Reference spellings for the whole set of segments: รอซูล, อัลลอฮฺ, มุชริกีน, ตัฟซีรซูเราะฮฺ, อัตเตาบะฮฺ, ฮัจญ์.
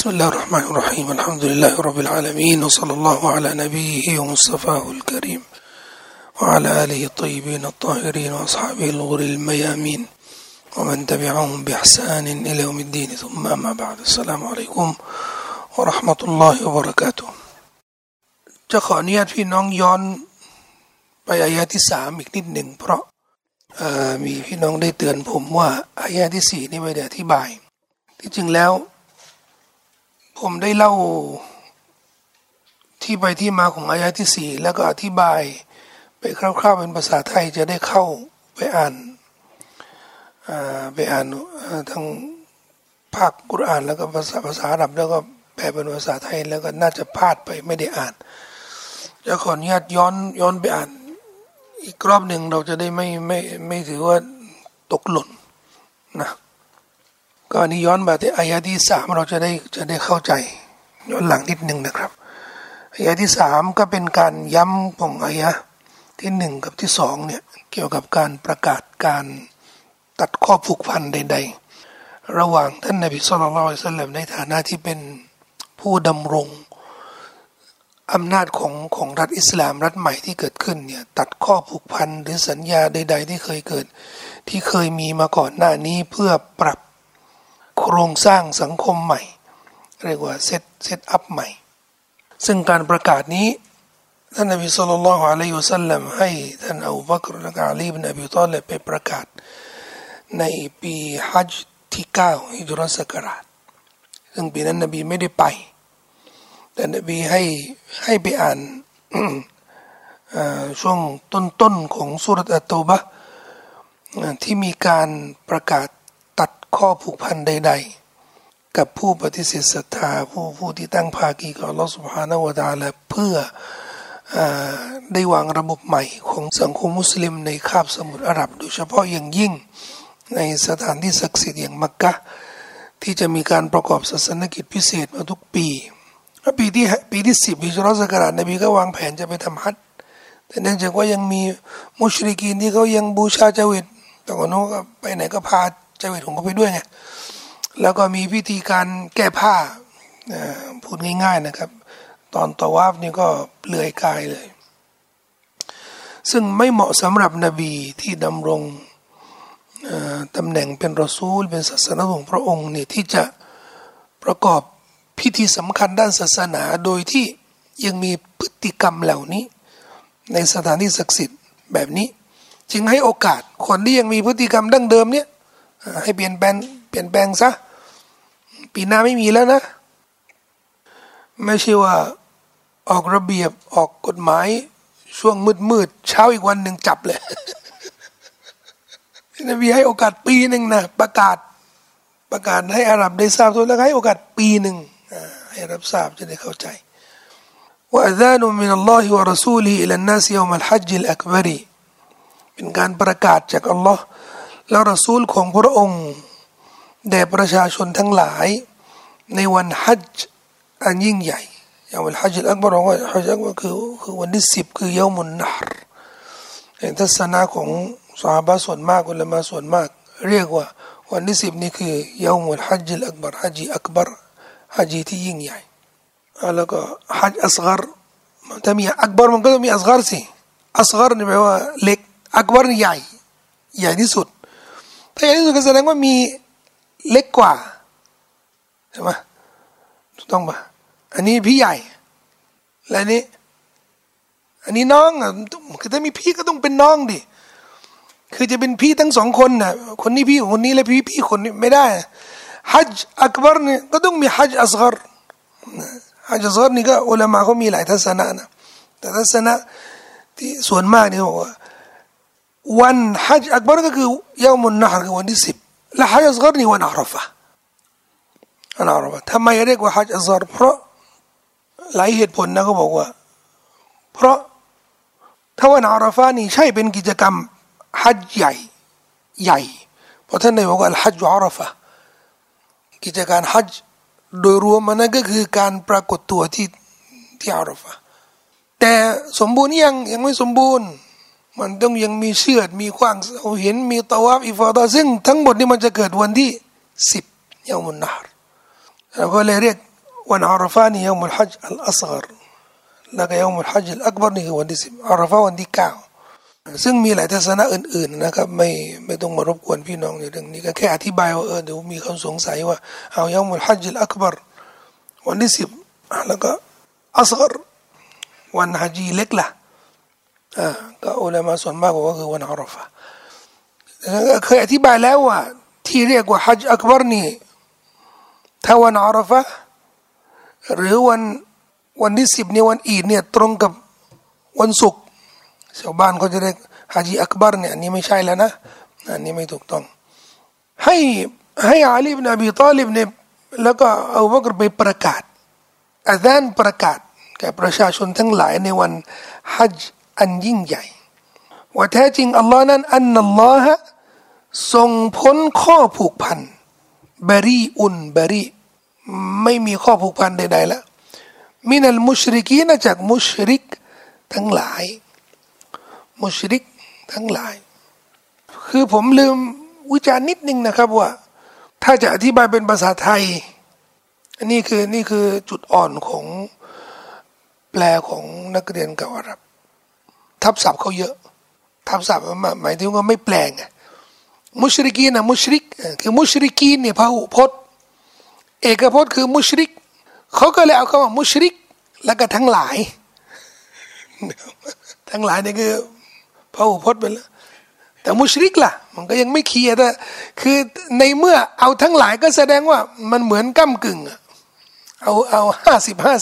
بسم الله الرحمن الرحيم الحمد لله رب العالمين وصلى الله على نبيه ومصطفاه الكريم وعلى آله الطيبين الطاهرين وأصحابه الغر الميامين ومن تبعهم بإحسان إلى يوم الدين ثم أما بعد السلام عليكم ورحمة الله وبركاته จะขออนุญาตพี่น้องย้อนไปอายะที่3อีกนิดหนึ่งเพราะมีพี่น้องได้เตือนผมว่าอายะที่4นี่ไม่ได้อธิบายที่จริงแล้วผมได้เล่าที่ไปที่มาของอายะที่4แล้วก็อธิบายไปคร่าวๆเป็นภาษาไทยจะได้เข้าไปอ่านทั้งภาคกุรอานแล้วก็ภาษาอาหรับแล้วก็แปลเป็นภาษาไทยแล้วก็น่าจะพลาดไปไม่ได้อ่านจะขออนุญาตย้อนไปอ่านอีกรอบหนึ่งเราจะได้ไม่ถือว่าตกหล่นนะก็อันนี้ย้อนมาที่อายะที่3เราจะได้เข้าใจย้อนหลังนิดนึงนะครับอายะที่3ก็เป็นการย้ำของอายะที่1กับที่2เนี่ยเกี่ยวกับการประกาศการตัดข้อผูกพันใดๆระหว่างท่านนบีศ็อลลัลลอฮุอะลัยฮิวะซัลลัมในฐานะที่เป็นผู้ดำรงอำนาจของรัฐอิสลามรัฐใหม่ที่เกิดขึ้นเนี่ยตัดข้อผูกพันหรือสัญญาใดๆที่เคยเกิดที่เคยมีมาก่อนหน้านี้เพื่อปรับโครงสร้างสังคมใหม่เรียกว่าเซตอัพใหม่ซึ่งการประกาศนี้ท่านนบีศ็อลลัลลอฮุอะลัยฮิวะซัลลัมให้ท่านอูบักรและอาลีบินอบีฏอลิบไปประกาศในปีฮัจญ์ที่9ฮิจเราะห์ศักราชซึ่งปีนั้นนบีไม่ได้ไปแต่นบีให้ไปอ่านช่วงต้นๆของซูเราะห์อัตเตาบะห์ที่มีการประกาศตัดข้อผูกพันใดๆกับผู้ปฏิเสธศรัทธาผู้ที่ตั้งภาคีกับอัลเลาะห์ซุบฮานะฮูวะตะอาลาเพื่อได้วางระบบใหม่ของสังคมมุสลิมในคาบสมุทรอาหรับโดยเฉพาะอย่างยิ่งในสถานที่ศักดิ์สิทธิ์อย่างมักกะห์ที่จะมีการประกอบศาสนกิจพิเศษมาทุกปีปีที่10ฮิจเราะห์ศักราชนบีก็วางแผนจะไปทำฮัจญ์แต่เนื่องจากว่ายังมีมุชริกีนที่เขายังบูชาจาวิดแต่ก่อนนู้นก็ไปไหนก็พาจาวิดของเขาไปด้วยไงแล้วก็มีพิธีการแก้ผ้าพูดง่ายๆนะครับตอนตะวาฟนี่ก็เปลือยกายเลยซึ่งไม่เหมาะสำหรับนบีที่ดำรงตำแหน่งเป็นรอซูลเป็นศาสนาของพระองค์นี่ที่จะประกอบพิธีสำคัญด้านศาสนาโดยที่ยังมีพฤติกรรมเหล่านี้ในสถานที่ศักดิ์สิทธิ์แบบนี้จึงให้โอกาสคนที่ยังมีพฤติกรรมดั้งเดิมเนี่ยให้เปลี่ยนแปลงซะปีหน้าไม่มีแล้วนะไม่ใช่ว่าออกระเบียบออกกฎหมายช่วงมืดเช้าอีกวันหนึ่งจับเลย นบีให้โอกาสปีหนึ่งนะประกาศให้อาหรับได้ทราบแล้วให้โอกาสปีหนึ่งให้รับทราบจะได้เข้าใจว่าอัซานมินัลลอฮิวะรอซูลิฮิอิลันนาสยอมัลฮัจญ์อัลอักบารีเป็นการประกาศจากอัลลอฮ์และรอซูลของพระองค์แด่ประชาชนทั้งหลายในวันฮัจญ์อันยิ่งใหญ่อย่างวันฮัจญ์อัลอักบาร์ว่าฮัจญ์อัลอักบาร์คือวันที่10คือยามุนนะฮ์ทัศนะของซอฮาบะห์ส่วนมากอุลามะส่วนมากเรียกว่าวันที่10นี่คือยามุลฮัจญ์อัลอักบาร์ฮัจญ์อักบาร์ฮัจญ์ที่ยิ่งใหญ่แล้วก็ฮัจญ์อัศฆอรมันจะมีอักบาร์มันก็มีอัศฆอรสิอัศฆอรนี่แปลว่าเล็กอักบาร์นี่ใหญ่ที่สุดแต่ใหญ่ที่สุดก็แสดงว่ามีเล็กกว่าใช่ไหมถูกต้องป่ะอันนี้พี่ใหญ่และนี้อันนี้น้องคือถ้ามีพี่ก็ต้องเป็นน้องดิคือจะเป็นพี่ทั้งสองคนน่ะคนนี้พี่คนนี้และพี่คนนี้ไม่ได้ฮัจญ์อักบาร์เนี่ยก็ต้องมีฮัจญ์อัศฆอรฮัจญ์อัศฆอรนี่ก็อุลามะเขามีหลายทัศนะนะแต่ทัศนะที่ส่วนมากนี่บอกว่าวันฮัจญ์อักบาร์ก็คือยามุนนะฮ์คือวันที่10และฮัจญ์อัศฆอรนี่วันอาราฟะห์ทำไมเรียกว่าฮัจญ์อัศฆอรเพราะหลายเหตุผลนะเขาบอกว่าเพราะถ้าวันอาราฟะห์นี่ใช่เป็นกิจกรรมฮัจญ์ใหญ่เพราะท่านนบีบอกว่าอัลฮัจญ์อาราฟะห์กิจการฮัจญ์โดยรวมมันก็คือการปรากฏตัวที่อาราฟะห์แต่สมบูรณ์ยังไม่สมบูรณ์มันต้องยังมีเชือดมีขว้างเอาหินมีตะวาฟอิฟาดะห์ซึ่งทั้งหมดนี่มันจะเกิดวันที่10ยามุนนะฮ์เราก็เลยเรียก วันอาราฟะนี่ยามุลฮัจญ์อัลอัศฆอรแล้วก็ยามุลฮัจญ์อัลอักบารนี่คือวันที่10อาราฟะวันที่9ซึ่งมีหลายทัศนะอื่นๆนะครับไม่ต้องมารบกวนพี่น้องในเรื่องนี้ก็แค่อธิบายว่าเดี๋ยวมีคนสงสัยว่าเอายามุลฮัจญ์อัลอักบารวันที่10แล้วก็อัศฆอรวันฮัจญีเล็กล่ะก็อุลามะส่วนมากบอกว่าคือวันอาราฟะห์เคยอธิบายแล้วว่าที่เรียกว่าฮัจญ์อักบารนี่ถ้าวันอาราฟะห์หรือวันที่10เนี่ยวันอีดเนี่ยตรงกับวันศุกร์ชาวบ้านเขาจะเรียกฮัจญีอักบารเนี่ยอันนี้ไม่ใช่แล้วนะอันนี้ไม่ถูกต้องให้อาลีบินอบีฏอลิบเนี่ยแล้วก็เอาวะกรไปประกาศอาซานประกาศแก่ประชาชนทั้งหลายในวันฮัจญ์อันยิ่งใหญ่ว่าแท้จริงอัลลอฮ์นั้นอันนัลลอฮะทรงพ้นข้อผูกพันบะรีอุนบะรีไม่มีข้อผูกพันใดๆแล้วมินัลมุชริกีนจากมุชริกทั้งหลายมุชริกทั้งหลายคือผมลืมวิจารณ์นิดนึงนะครับว่าถ้าจะอธิบายเป็นภาษาไทยนี่คือจุดอ่อนของแปลของนักเรียนเก่าอาหรับทับศัพท์เขาเยอะทับศัพท์หมายถึงว่าไม่แปลงมุชริกีนมุชริกคือมุชริกีนเนี่ยพหุพจน์เอกพจน์คือมุชริกเขาก็เลยเอาคำว่ามุชริกแล้วก็ทั้งหลายทั้งหลายนี่คือพระอุปพจน์ไปแล้วแต่มุชริกล่ะมันก็ยังไม่เคลียร์แต่คือในเมื่อเอาทั้งหลายก็แสดงว่ามันเหมือนก้ำกึ่งเอา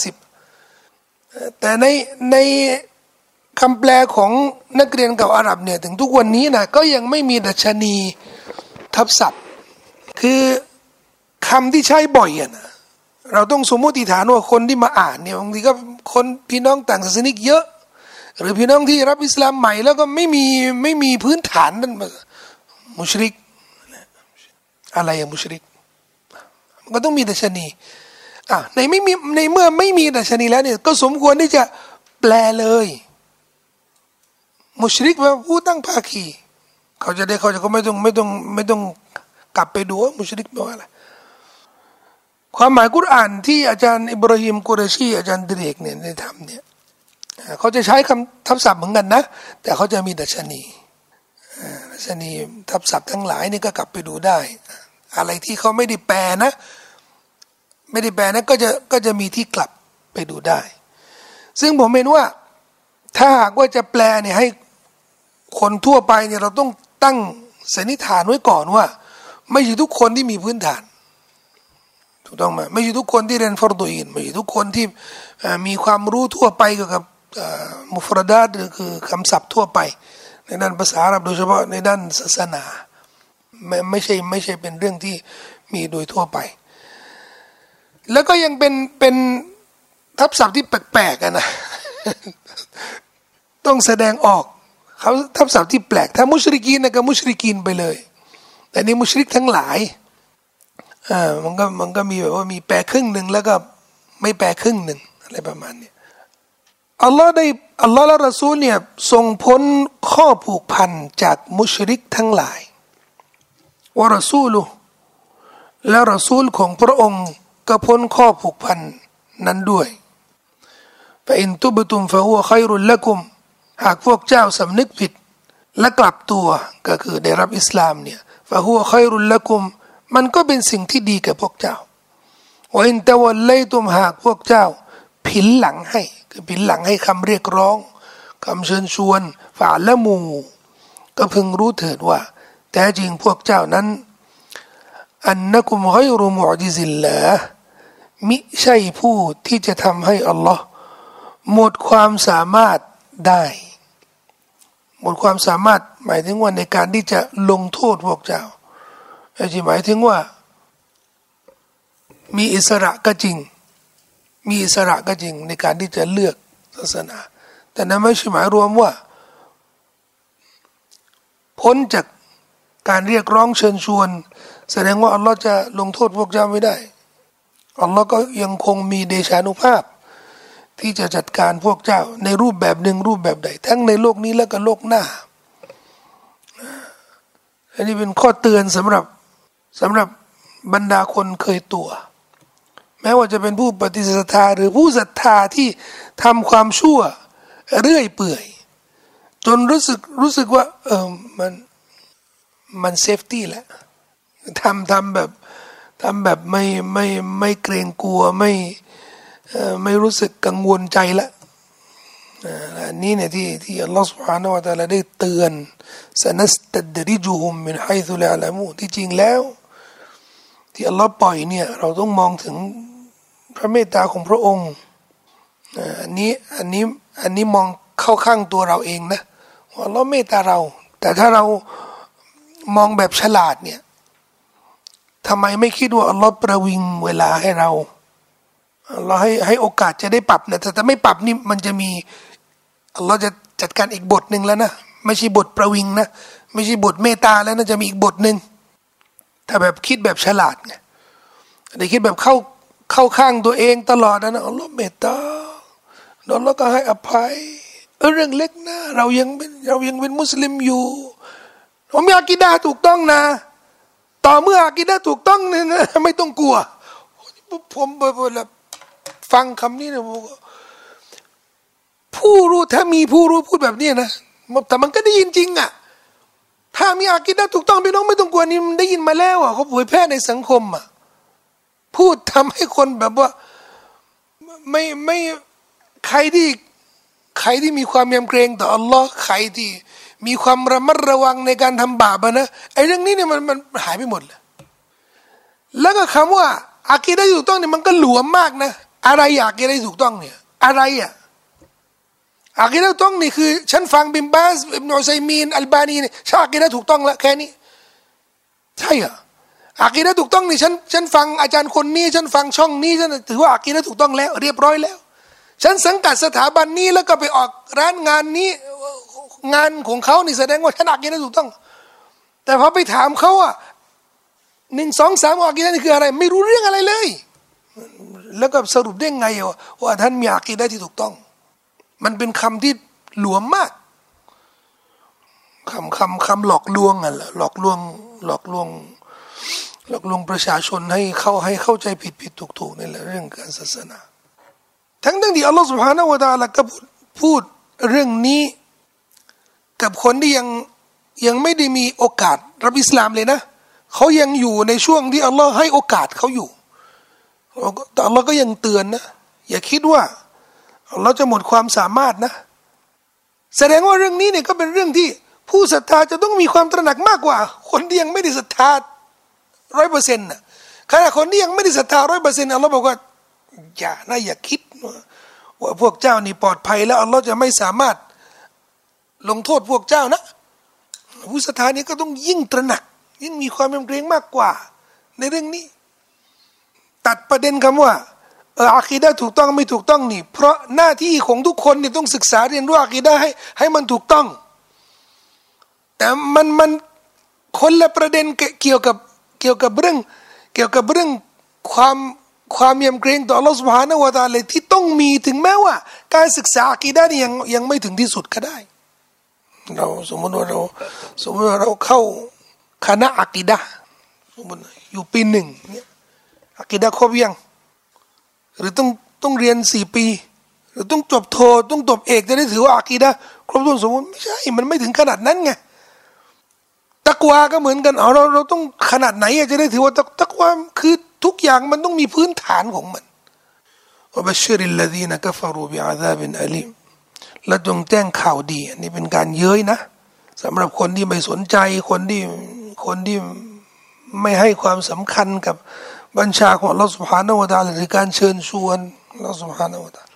50-50แต่ในคำแปลของนักเรียนเก่าอาหรับเนี่ยถึงทุกวันนี้นะก็ยังไม่มีดัชนีทับศัพท์คือคำที่ใช้บ่อยนะเราต้องสมมติฐานว่าคนที่มาอ่านเนี่ยบางทีก็คนพี่น้องต่างศาสนิกเยอะหรือพี่น้องที่รับอิสลามใหม่แล้วก็ไม่มีพื้นฐานนั่นมุชริกอะไรอะมุชริกมันก็ต้องมีดัชนีในเมื่อไม่มีดัชนีแล้วเนี่ยก็สมควรที่จะแปลเลยมุชริกว่าผู้ตั้งภาคีเขาจะก็ไม่ต้องกลับไปดูว่ามุชริกแปลว่าอะไรความหมายกุรอานที่อาจารย์อิบราฮิมกุเรชีอาจารย์ดเรกเนี่ยได้ทำเนี่ยเขาจะใช้คำทับศัพท์เหมือนกันนะแต่เขาจะมีดัชนีทับศัพท์ทั้งหลายนี่ก็กลับไปดูได้อะไรที่เขาไม่ได้แปลนะก็จะมีที่กลับไปดูได้ซึ่งผมเห็นว่าถ้าหากว่าจะแปลเนี่ยให้คนทั่วไปเนี่ยเราต้องตั้งสันนิษฐานไว้ก่อนว่าไม่ใช่ทุกคนที่มีพื้นฐานถูกต้องไหมไม่ใช่ทุกคนที่เรียนฟอร์ดูอินไม่ใช่ทุกคนที่มีความรู้ทั่วไปเกี่ยวกับมุฟรดาตหรือคือคำศัพท์ทั่วไปในด้านภาษาอาหรับโดยเฉพาะในด้านศาสนาไม่ใช่เป็นเรื่องที่มีโดยทั่วไปแล้วก็ยังเป็นทับศัพท์ที่แปลกๆนะต้องแสดงออกเขาทับศัพท์ที่แปลกถ้ามุชริกีนก็มุชริกีนไปเลยแต่นี่มุชริกทั้งหลายมันก็มีแบบว่ามีแปลครึ่งหนึ่งแล้วก็ไม่แปลครึ่งหนึ่งอะไรประมาณนี้อัลลอฮ์และรอซูลเนี่ยทรงพ้นข้อผูกพันจากมุชริกทั้งหลายวะรอซูลุและรอซูลของพระองค์ก็พ้นข้อผูกพันนั้นด้วยฟะอินตุบตุมฟะฮุวะฆอยรุลละกุมหากพวกเจ้าสำนึกผิดและกลับตัวก็คือได้รับอิสลามเนี่ยฟะฮุวะฆอยรุลละกุมมันก็เป็นสิ่งที่ดีแก่พวกเจ้าวะอินตะวัลลัยตุมหากพวกเจ้าผินหลังให้คือผินหลังให้คำเรียกร้องคำเชิญชวนฟะละมูก็พึงรู้เถิดว่าแท้จริงพวกเจ้านั้นอันนะกุมฆอยรุมุอญิซิลลาห์มิใช่ผู้ที่จะทำให้อัลลอฮ์หมดความสามารถได้หมดความสามารถหมายถึงว่าในการที่จะลงโทษพวกเจ้าที่หมายถึงว่ามีอิสระก็จริงในการที่จะเลือกศาสนาแต่นั้นไม่ใช่หมายรวมว่าพ้นจากการเรียกร้องเชิญชวนแสดงว่าอัลลอฮ์จะลงโทษพวกเจ้าไม่ได้อัลลอฮ์ก็ยังคงมีเดชานุภาพที่จะจัดการพวกเจ้าในรูปแบบหนึ่งรูปแบบใดทั้งในโลกนี้และก็โลกหน้าอันนี้เป็นข้อเตือนสำหรับบรรดาคนเคยตัวแ ม้ว่าจะเป็นผู้ปฏิเสธศรัทธาหรือผู้ศรัทธาที่ทำความชั่วเรื่อยเปื่อยจนรู้สึกว่ามันเซฟตี้แหละทำแบบไม่เกรงกลัวไม่รู้สึกกังวลใจละอันนี้เนี่ยที่อัลลอฮฺ سبحانه และ تعالى ได้เตือนสนัสตัดริจูฮุมมินไฮซุลาละมูที่จริงแล้วที่อัลลอฮฺปล่อยเนี่ยเราต้องมองถึงพระเมตตาของพระองค์อันนี้มองเข้าข้างตัวเราเองนะว่าอัลลอฮฺเมตตาเราแต่ถ้าเรามองแบบฉลาดเนี่ยทำไมไม่คิดว่าอัลลอฮฺประวิงเวลาให้เราอัลลอฮฺให้โอกาสจะได้ปรับนะแต่ไม่ปรับนี่มันจะมีอัลลอฮฺจะจัดการอีกบทหนึ่งแล้วนะไม่ใช่บทประวิงนะไม่ใช่บทเมตตาแล้วนะจะมีอีกบทหนึ่งถ้าแบบคิดแบบฉลาดไงได้คิดแบบเข้าข้างตัวเองตลอดนะอัลลอฮฺเมตตาอัลลอฮฺก็ให้อภัยเรื่องเล็กนะเรายังเป็นมุสลิมอยู่เรามีอากีดะห์ถูกต้องนะต่อเมื่ออากีดะห์ถูกต้องเนี่ยนะไม่ต้องกลัวผมฟังคำนี้เนี่ยผู้รู้ถ้ามีผู้รู้พูดแบบนี้นะแต่มันก็ได้ยินจริงอ่ะถ้ามีอากีดะห์ถูกต้องพี่น้องไม่ต้องกลัวนี่มันได้ยินมาแล้วอ่ะเขาเผยแพร่ในสังคมอ่ะพูดทำให้คนแบบว่าไม่ใครที่มีความยำเกรงต่ออัลลอฮ์ใครที่มีความระมัดระวังในการทำบาปนะไอ้เรื่องนี้เนี่ยมันหายไปหมดเลยแล้วก็คำว่าอากีดะห์ถูกต้องเนี่ยมันก็หลวมมากนะอะไรอากีดะห์ถูกต้องเนี่ยอะไรอ่ะอากีดะห์ถูกต้องนี่คือฉันฟังบินบาซอิบนุอุซัยมีนอัลบานีเนี่ยฉันอากีดะห์ถูกต้องละแค่นี้ใช่อ่ะอากีดะห์ถูกต้องนี่ฉันฟังอาจารย์คนนี้ฉันฟังช่องนี้ฉันถือว่าอากีดะห์ถูกต้องแล้วเรียบร้อยแล้วฉันสังกัดสถาบันนี้แล้วก็ไปออกร้านงานนี้งานของเขานี่แสดงว่าฉันอากีดะห์ถูกต้องแต่พอไปถามเขาอ่ะ1 2 3อากีดะห์นี่คืออะไรไม่รู้เรื่องอะไรเลยแล้วก็สรุปได้ไงว่าท่านมีอากีดะห์ที่ถูกต้องมันเป็นคำที่หลวมมากคำหลอกลวงอ่ะหลอกลวงประชาชนให้เข้าใจผิดถูกนี่แหละเรื่องการศาสนาทั้งที่อัลลอฮฺ سبحانه และ تعالى ก็พูดเรื่องนี้กับคนที่ยังไม่ได้มีโอกาสรับอิสลามเลยนะเขายังอยู่ในช่วงที่อัลลอฮฺให้โอกาสเขาอยู่แต่อัลลอฮฺก็ยังเตือนนะอย่าคิดว่าอัลลอฮฺจะหมดความสามารถนะแสดงว่าเรื่องนี้เนี่ยก็เป็นเรื่องที่ผู้ศรัทธาจะต้องมีความตระหนักมากกว่าคนที่ยังไม่ได้ศรัทธา 100% น่ะขณะคนที่ยังไม่ได้ศรัทธา 100% อัลลอฮฺบอกว่าอย่าคิดว่าพวกเจ้านี่ปลอดภัยแล้วอัลลอฮฺจะไม่สามารถลงโทษพวกเจ้านะผู้ศรัทธานี่ก็ต้องยิ่งตระหนักยิ่งมีความยำเกรงมากกว่าในเรื่องนี้ตัดประเด็นคำว่าอากีดะห์ถูกต้องไม่ถูกต้องนี่เพราะหน้าที่ของทุกคนเนี่ยต้องศึกษาเรียนรู้อากีดะห์ให้มันถูกต้องแต่มันคนละประเด็นเกี่ยวกับเรื่องความยำเกรงต่ออัลลอฮฺ سبحانه และ تعالى ที่ต้องมีถึงแม้ว่าการศึกษาอากีดะห์นี่ยังไม่ถึงที่สุดก็ได้เราสมมติว่าเราเข้าคณะอากีดะห์สมมติอยู่ปีหนึ่งเนี่ยอากีดะห์ครบยังหรือต้องเรียน4ปีหรือต้องจบโทต้องจบเอกจะได้ถือว่าอากีดะห์ครบถ้วนสมบูรณ์ไม่ใช่มันไม่ถึงขนาดนั้นไงตักวาก็เหมือนกันเราต้องขนาดไหนจะได้ถือว่าตักวาคือทุกอย่างมันต้องมีพื้นฐานของมันวะบัชชิริลลซีนะกัฟรูบิอาซาบินอะลีมและจงแจ้งข่าวดีอันนี้เป็นการเย้ยนะสำหรับคนที่ไม่สนใจคนที่ไม่ให้ความสำคัญกับบัญชาของอัลลอฮฺ سبحانه และ تعالى หรือการเชิญชวนอัลลอฮฺ سبحانه และ تعالى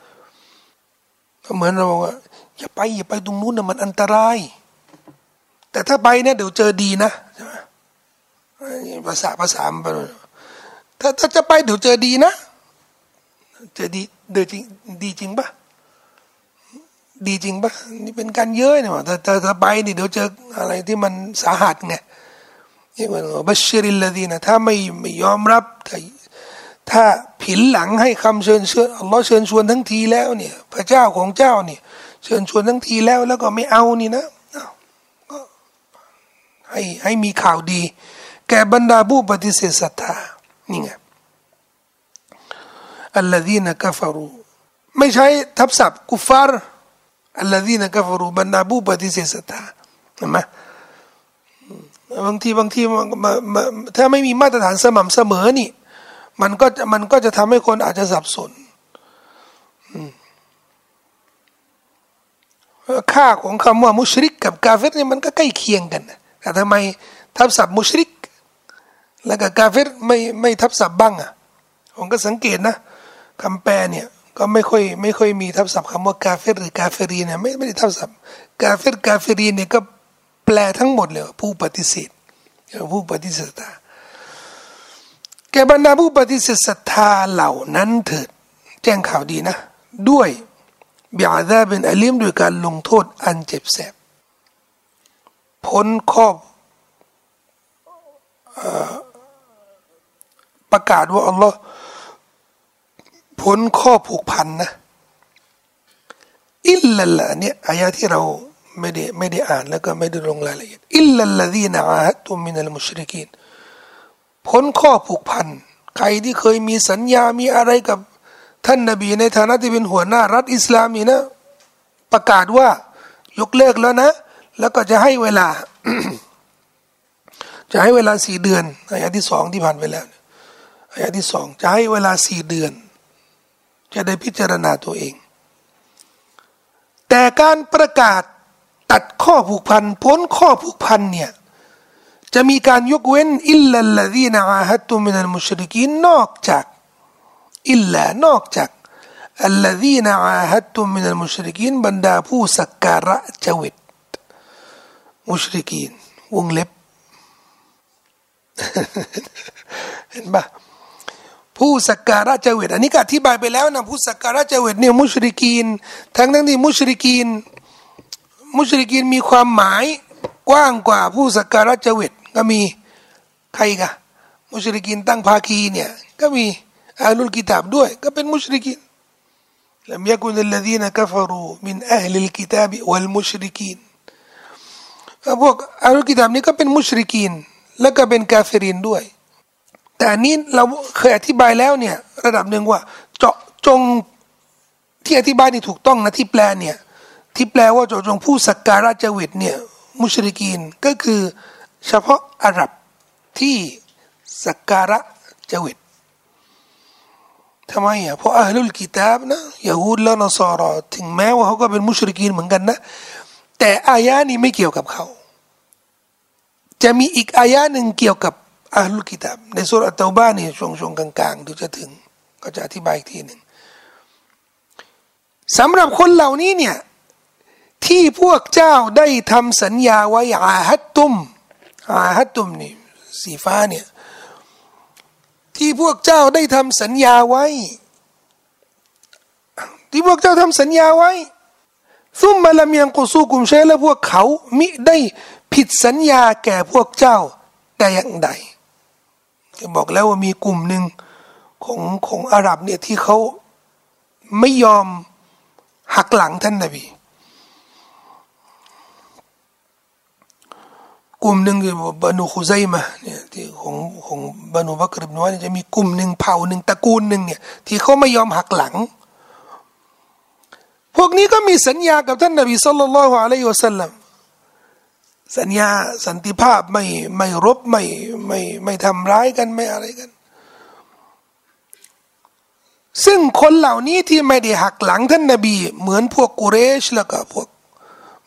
ก็เหมือนเราบอกว่าอย่าไปตรงนู้นนะมันอันตรายแต่ถ้าไปเนี่ยเดี๋ยวเจอดีนะใช่ไหมภาษาถ้าจะไปเดี๋ยวเจอดีนะเจอดีเดี๋ยวจริงดีจริงปะดีจริงปะนี่เป็นการเย้ยเนี่ยว่าถ้าไปนี่เดี๋ยวเจออะไรที่มันสาหัสไงนี่มันบัชชิริลลซีนะถ้าไม่ยอมรับถ้าผินหลังให้คำเชิญอัลลอฮ์เชิญชวนทั้งทีแล้วเนี่ยพระเจ้าของเจ้าเนี่ยเชิญชวนทั้งทีแล้วก็ไม่เอานี่นะก็ให้มีข่าวดีแก่บรรดาผู้ปฏิเสธศรัทธานี่ไง อัลลดีนกะฟารูไม่ใช้ทับศัพท์กุฟาร์อัลลดีนกะฟารูบรรดาผู้ปฏิเสธศรัทธาเห็นไหมบางทีถ้าไม่มีมาตรฐานสม่ำเสมอนี่มันก็จะทำให้คนอาจจะสับสนค่าของคำว่ามุชริกกับกาเฟรเนี่ยมันก็ใกล้เคียงกันแต่ทำไมทับศัพท์มุชริกแล้วก็กาเฟรไม่ทับศัพท์บ้างอ่ะผมก็สังเกตนะคำแปลเนี่ยก็ไม่ค่อยมีทับศัพท์คำว่ากาเฟรหรือกาเฟรีเนี่ยไม่ได้ทับศัพท์กาเฟรกาเฟรีเนี่ยก็แปลทั้งหมดเลยผู้ปฏิเสธผู้ปฏิเสธศรัทธาแก่บรรดาผู้ปฏิเสธศรัทธาเหล่านั้นเถิดแจ้งข่าวดีนะด้วยบิอาซาบินอลิมด้วยการลงโทษอันเจ็บแสบพ้นข้อประกาศว่าอัลลอฮ์พ้นข้อผูกพันนะอิลลัลละเนี่ยอายะที่เราไม่ได้อ่านแล้วก็ไม่ได้ลงรายละเอียดอิลลัลละดีนะอาฮัดตุมินัลมุชริกีนพ้นข้อผูกพันใครที่เคยมีสัญญามีอะไรกับท่านนบีในฐานะที่เป็นหัวหน้ารัฐอิสลามนี่นะประกาศว่ายกเลิกแล้วนะแล้วก็จะให้เวลา จะให้เวลา4เดือนอายะที่2ที่ผ่านไปแล้วอายะที่2จะให้เวลา4เดือนจะได้พิจารณาตัวเองแต่การประกาศตัดข้อผูกพันพ้นข้อผูกพันเนี่ยจะมีการยกเว้นอิลลัลลซีนะอาฮัดตุมินัลมุชริกีนนอกจากอัลลซีนะอาฮัดตุมินัลมุชริกีนบรรดาผู้สักการะจวิตมุชริกีนวงเล็บเห็นปะผู้สักการะจวิตอันนี้ก็อธิบายไปแล้วนะผู้สักการะจวิตเนี่ยมุชริกีนทั้งที่มุชริกีนมีความหมายกว้างกว่าผู้สักการะจวิตก็มีใครกะมุชริกีนตั้งภาคีเนี่ยก็มีอาลุลกิตาบด้วยก็เป็นมุชริกีนลัมยะกุนัลลซีนะกะฟะรูมินอะห์ลิลกิตาบวัลมุชริกีนพวกอาลุลกิตาบนี่ก็เป็นมุชริกีนแล้วก็เป็นกาเฟรินด้วยแต่อันนี้เราเคยอธิบายแล้วเนี่ยระดับนึงว่าเจาะจงที่อธิบายนี่ถูกต้องนะที่แปลเนี่ยที่แปลว่าเจาะจงผู้สักการะจวิตเนี่ยมุชริกีนก็คือเฉพาะอาหรับที่สักการะจวิตทำไมอ่ะเพราะอัลลุลกิตาบนะยิวฮูดและนอสารอถึงแม้ว่าเขาก็เป็นมุชริกีนเหมือนกันนะแต่อายะนี้ไม่เกี่ยวกับเขาจะมีอีกอายะหนึ่งเกี่ยวกับอัลลุลกิตาบในสุรอัตตาวบะนี่ช่วงกลางๆดูจะถึงก็จะอธิบายอีกทีหนึ่งสำหรับคนเหล่านี้เนี่ยที่พวกเจ้าได้ทำสัญญาไว้อาฮัดตุมนี่สีฟ้าเนี่ยที่พวกเจ้าได้ทำสัญญาไว้ซุมมะลัมยันกุซูกุมชัยและพวกเขามิได้ผิดสัญญาแก่พวกเจ้าแต่อย่างใดจะบอกแล้วว่ามีกลุ่มหนึ่งของอาหรับเนี่ยที่เขาไม่ยอมหักหลังท่านนบีกลุ่มหนึ่งคือบานูคุซัยมะเนี่ยที่ของบานูบักรบินวะเนี่ยจะมีกลุ่มหนึ่งเผ่าหนึ่งตระกูลหนึ่งเนี่ยที่เขาไม่ยอมหักหลังพวกนี้ก็มีสัญญากับท่านนบีศ็อลลัลลอฮุอะลัยฮิวะซัลลัมสัญญาสันติภาพไม่รบไม่ทำร้ายกันไม่อะไรกันซึ่งคนเหล่านี้ที่ไม่ได้หักหลังท่านนบีเหมือนพวกกุเรชแล้วก็พวก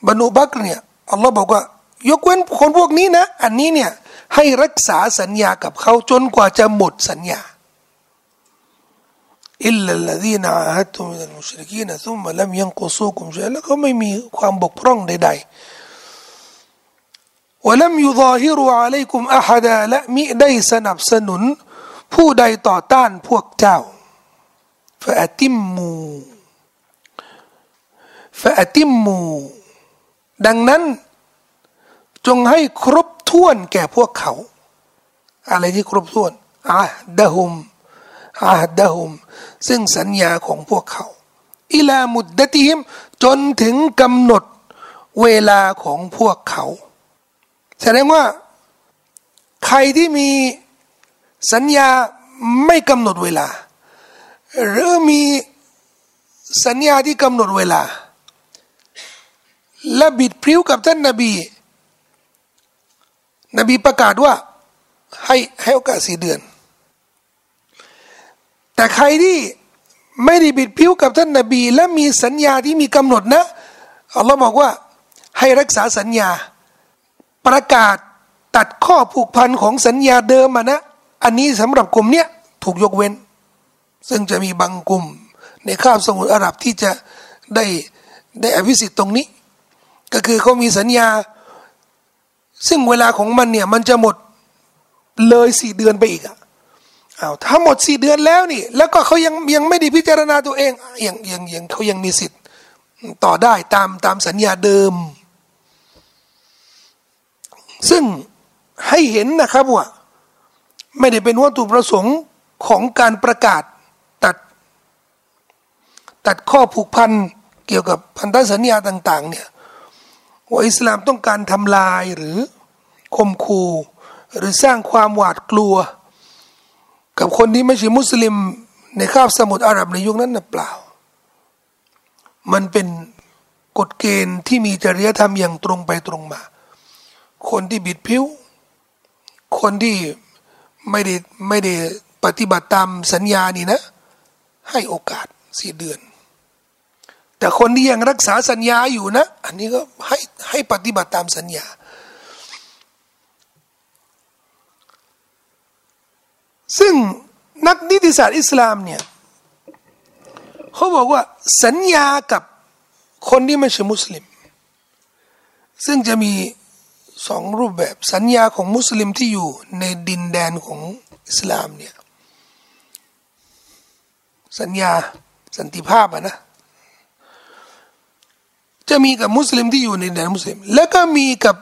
บานูบักรเนี่ยอัลลอฮ์บอกว่ายกเว้นคนพวกนี้นะอันนี้เนี่ยให้รักษาสัญญากับเขาจนกว่าจะหมดสัญญาอิลลัลลซีนะอาฮัดตุมินัลมุชริกีนซุมมะลัมยันกุซูกุมชัยอะแล้วก็ไม่มีความบกพร่องใดๆวะลัมยุฎอฮิรุอะลัยกุมอะฮะดาละมิได้สนับสนุนผู้ใดต่อต้านพวกเจ้าฟะอะติมมูดังนั้นจงให้ครบถ้วนแก่พวกเขาอะไรที่ครบถ้วนอะฮ์ดะฮุมซึ่งสัญญาของพวกเขาอิลามุดดะติฮิมจนถึงกำหนดเวลาของพวกเขาแสดงว่าใครที่มีสัญญาไม่กำหนดเวลา หรือมีสัญญาที่กำหนดเวลาและบิดพริ้วกับท่านนบีประกาศว่าให้โอกาส4 เดือนแต่ใครที่ไม่ได้บิดพริ้วกับท่านนบีและมีสัญญาที่มีกำหนดนะอัลลอฮ์บอกว่าให้รักษาสัญญาประกาศตัดข้อผูกพันของสัญญาเดิมนะอันนี้สำหรับกลุ่มเนี้ยถูกยกเว้นซึ่งจะมีบางกลุ่มในคาบสมุทรอาหรับที่จะได้อภิสิทธิ์ตรงนี้ก็คือเขามีสัญญาซึ่งเวลาของมันเนี่ยมันจะหมดเลย4 เดือนไปอีกอ้าวถ้าหมด4 เดือนแล้วนี่แล้วก็เขายังไม่ได้พิจารณาตัวเองยังเขายังมีสิทธิ์ต่อได้ตามสัญญาเดิมซึ่งให้เห็นนะครับว่าไม่ได้เป็นวัตถุประสงค์ของการประกาศตัดข้อผูกพันเกี่ยวกับพันธสัญญาต่างๆเนี่ยว่าอิสลามต้องการทำลายหรือข่มขู่หรือสร้างความหวาดกลัวกับคนที่ไม่ใช่มุสลิมในคาบสมุทรอาหรับในยุคนั้นนะเปล่ามันเป็นกฎเกณฑ์ที่มีจริยธรรมอย่างตรงไปตรงมาคนที่บิดผิวคนที่ไม่ได้ปฏิบัติตามสัญญานี่นะให้โอกาส4 เดือนแต่คนที่ยังรักษาสัญญาอยู่นะอันนี้ก็ให้ปฏิบัติตามสัญญาซึ่งนักนิติศาสตร์อิสลามเนี่ยเขาบอกว่าสัญญากับคนที่ไม่ใช่มุสลิมซึ่งจะมี2 รูปแบบสัญญาของมุสลิมที่อยู่ในดินแดนของอิสลามเนี่ยสัญญาสันติภาพนะจะมีกับมุสลิมที่อยู่ในแดนมุสลิมแล้วก็มีกับ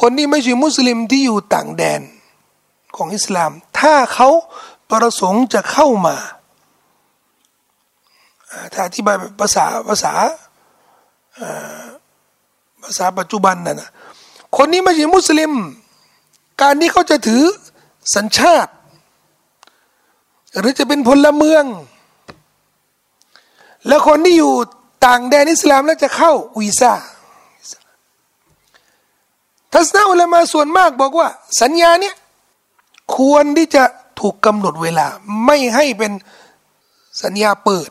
คนที่ไม่ใช่มุสลิมที่อยู่ต่างแดนของอิสลามถ้าเขาประสงค์จะเข้ามาถ้าอธิบายภาษาปัจจุบันนะคนนี้ไม่ใช่มุสลิมการที่เขาจะถือสัญชาติหรือจะเป็นพลเมืองและคนที่อยู่ต่างแดนอิสลามแล้วจะเข้าวีซ่าทัศนะอุลามะส่วนมากบอกว่าสัญญาเนี้ยควรที่จะถูกกำหนดเวลาไม่ให้เป็นสัญญาเปิด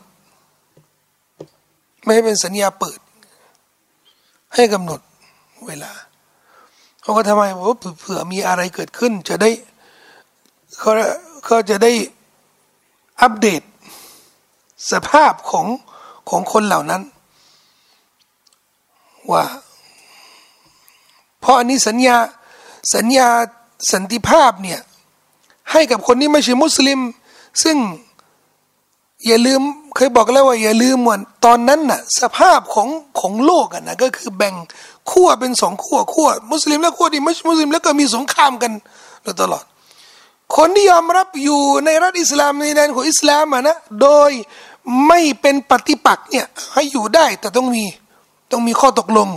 ไม่ให้เป็นสัญญาเปิดให้กำหนดเวลาเขาก็ทำไมว่าเผื่อมีอะไรเกิดขึ้นจะได้เขาจะได้อัปเดตสภาพของคนเหล่านั้นว่าเพราะอันนี้สัญญาสันติภาพเนี่ยให้กับคนที่ไม่ใช่มุสลิมซึ่งอย่าลืมเคยบอกแล้วว่าอย่าลืมว่าตอนนั้นน่ะสภาพของโลกอ่ะนะก็คือแบ่งขั้วเป็น2 ขั้วมุสลิมและขั้วที่ไม่มุสลิมแล้วก็มีสงครามกันตลอดคนที่ยอมรับอยู่ในรัฐอิสลามในแดนของอิสลามอ่ะนะโดยไม่เป็นปฏิปักษ์เนี่ยให้อยู่ได้แต่ต้องมีข้อตกลง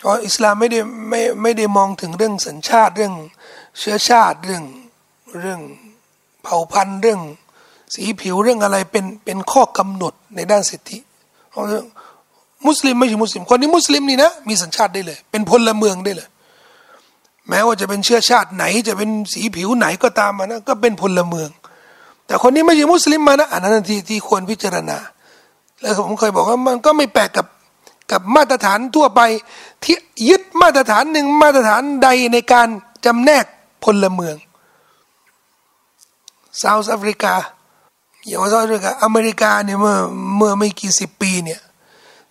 เพราะอิสลามไม่ได้มองถึงเรื่องสัญชาติเรื่องเชื้อชาติเรื่องเผ่าพันธุ์เรื่องสีผิวเรื่องอะไรเป็นข้อกำหนดในด้านสิทธิของมุสลิมไม่ใช่มุสลิมคนที่มุสลิมนี่นะมีสัญชาติได้เลยเป็นพลเมืองได้เลยแม้ว่าจะเป็นเชื้อชาติไหนจะเป็นสีผิวไหนก็ตามนะก็เป็นพลเมืองแต่คนนี้ไม่ใช่มุสลิมนะอันนั้นที่ควรพิจารณาแล้วผมเคยบอกว่ามันก็ไม่แปลกกับมาตรฐานทั่วไปที่ยึดมาตรฐานหนึ่งมาตรฐานใดในการจำแนกพลเมืองเซาท์แอฟริกาอย่างว่าเซาท์แอฟริกาอเมริกาเนี่ยเมื่อไม่กี่10 ปีเนี่ย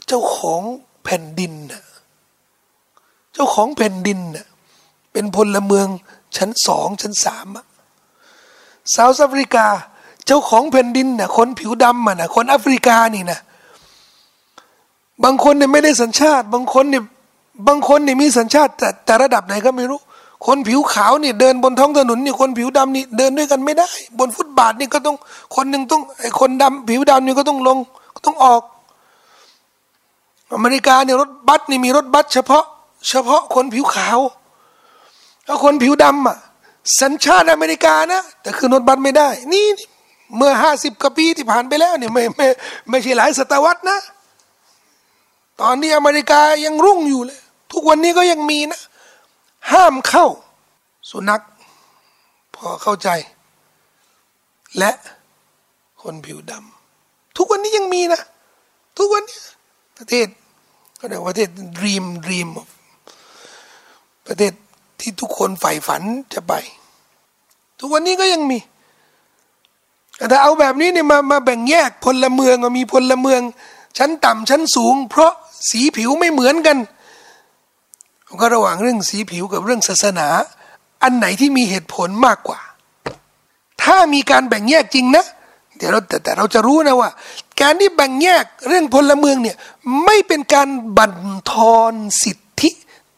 เจ้าของแผ่นดินน่ะเจ้าของแผ่นดินน่ะเป็นพลเมืองชั้น2 ชั้น 3อ่ะเซาท์แอฟริกาเจ้าของแผ่นดินน่ะคนผิวดำน่ะคนแอฟริกานี่นะบางคนเนี่ยไม่ได้สัญชาติบางคนเนี่ยมีสัญชาติแต่ระดับไหนก็ไม่รู้คนผิวขาวเนี่ยเดินบนท้องถนนนี่คนผิวดำนี่เดินด้วยกันไม่ได้บนฟุตบาทนี่ก็ต้องคนหนึ่งต้องไอ้คนดำผิวดำนี่ก็ต้องลงก็ต้องออกอเมริกาเนี่ยรถบัสนี่มีรถบัสเฉพาะคนผิวขาวแล้วคนผิวดำอ่ะ สัญชาติอเมริกานะแต่คือรถบัสไม่ได้นี่เมื่อ50กว่าปีที่ผ่านไปแล้วเนี่ยไม่ใช่หลายศตวรรษนะตอนนี้อเมริกายังรุ่งอยู่เลยทุกวันนี้ก็ยังมีนะห้ามเข้าสุนัขพอเข้าใจและคนผิวดำทุกวันนี้ยังมีนะทุกวันนี้ประเทศก็เรียกว่าประเทศ dream ประเทศที่ทุกคนใฝ่ฝันจะไปทุกวันนี้ก็ยังมีแต่เอาแบบนี้เนี่ยมาแบ่งแยกพลเมืองมีพลเมืองชั้นต่ำชั้นสูงเพราะสีผิวไม่เหมือนกันก็ระหว่างเรื่องสีผิวกับเรื่องศาสนาอันไหนที่มีเหตุผลมากกว่าถ้ามีการแบ่งแยกจริงนะเดี๋ยวแต่เราจะรู้นะว่าการที่แบ่งแยกเรื่องพลเมืองเนี่ยไม่เป็นการบั่นทอนสิทธิ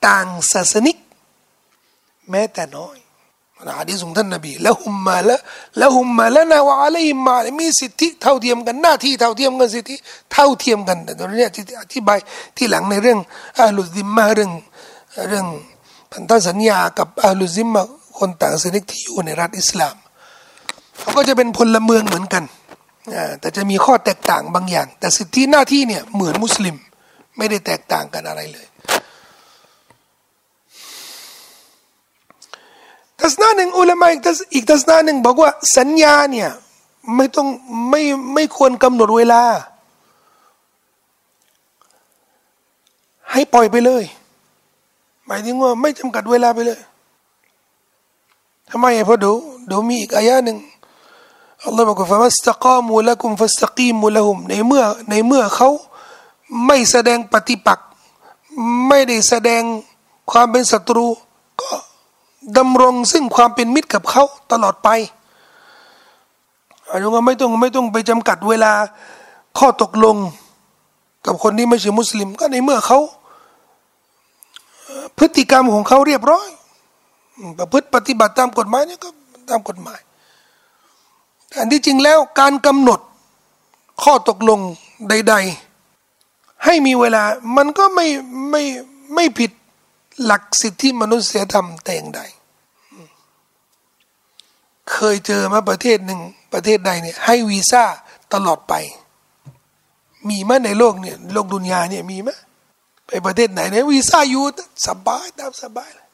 ต่างศาสนิกแม้แต่น้อยหะดีษของท่านนบีละหุมมาละนะวะอะลัยฮิมมามีสิทธิเท่าเทียมกันหน้าที่เท่าเทียมกันสิทธิเท่าเทียมกันแต่ตอนนี้ที่อธิบายที่หลังในเรื่องอะห์ลุซิมมาเรื่องพันธสัญญากับอะห์ลุซิมมาคนต่างศาสนิกที่อยู่ในรัฐอิสลามเขาก็จะเป็นพลเมืองเหมือนกันแต่จะมีข้อแตกต่างบางอย่างแต่สิทธิหน้าที่เนี่ยเหมือนมุสลิมไม่ได้แตกต่างกันอะไรเลยทัศนะหนึ่งอุลามะอีกทัศนะหนึ่งบอกว่าสัญญาเนี่ยไม่ควรกำหนดเวลาให้ปล่อยไปเลยหมายถึงว่าไม่จำกัดเวลาไปเลยทำไมเพราะดูมีอีกอายะหนึ่งอัลลอฮฺบอกว่า فَمَسْتَقَامُوا لَكُمْ فَاسْتَقِيمُوا لَهُمْ ในเมื่อเขาไม่แสดงปฏิปักษ์ไม่ได้แสดงความเป็นศัตรูก็ดำรงซึ่งความเป็นมิตรกับเขาตลอดไปเราก็ไม่ต้องไปจำกัดเวลาข้อตกลงกับคนที่ไม่ใช่มุสลิมก็ในเมื่อเขาพฤติกรรมของเขาเรียบร้อยประพฤติปฏิบัติตามกฎหมายเนี่ยก็ตามกฎหมายแต่ที่จริงแล้วการกำหนดข้อตกลงใดๆให้มีเวลามันก็ไม่ผิดหลักสิทธิมนุษยธรรมแต่อย่างใดเคยเจอมาประเทศใดเนี่ยให้วีซ่าตลอดไปมีมั้ยในโลกเนี่ยโลกดุนยาเนี่ยมีมั้ยไปประเทศไหนเนี่ยวีซ่าอยู่สบายตามสบายเลย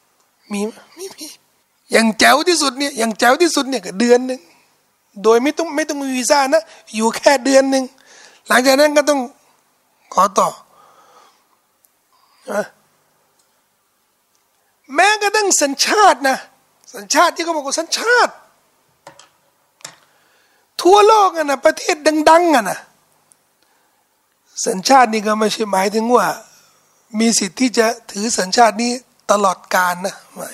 มีมั้ยมีอย่างแจ๋วที่สุดเนี่ยก็เดือนนึงโดยไม่ต้องวีซ่านะอยู่แค่เดือนนึงหลังจากนั้นก็ต้องขอต่อแม้กระทั่งสัญชาตินะสัญชาติที่เขาบอกว่าสัญชาติทั่วโลกนะประเทศดังๆนะสัญชาตินี่ก็ไม่ใช่หมายถึงว่ามีสิทธิ์ที่จะถือสัญชาตินี้ตลอดกาลนะไม่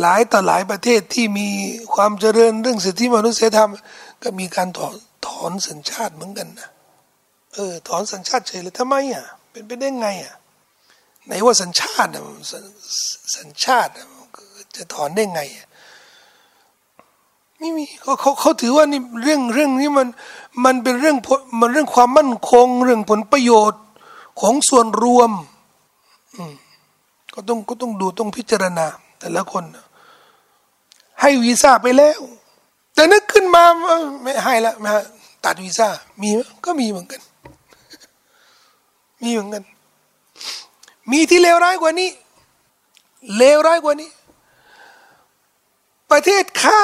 หลายต่อหลายประเทศที่มีความเจริญเรื่องสิทธิมนุษยธรรมก็มีการถอนสัญชาติเหมือนกันนะถอนสัญชาติเฉยเลยทำไมอ่ะเป็นไปได้ไงอ่ะในว่าสัญชาติจะถอนได้ไงไม่มีเขาถือว่านี่เรื่องนี้มันเป็นเรื่องความมั่นคงเรื่องผลประโยชน์ของส่วนรวมก็ต้องดูต้องพิจารณาแต่ละคนให้วีซ่าไปแล้วแต่นึกขึ้นมาไม่ให้ละนะตัดวีซ่ามีก็มีเหมือนกันมีที่เลวร้ายกว่านี้ประเทศค่า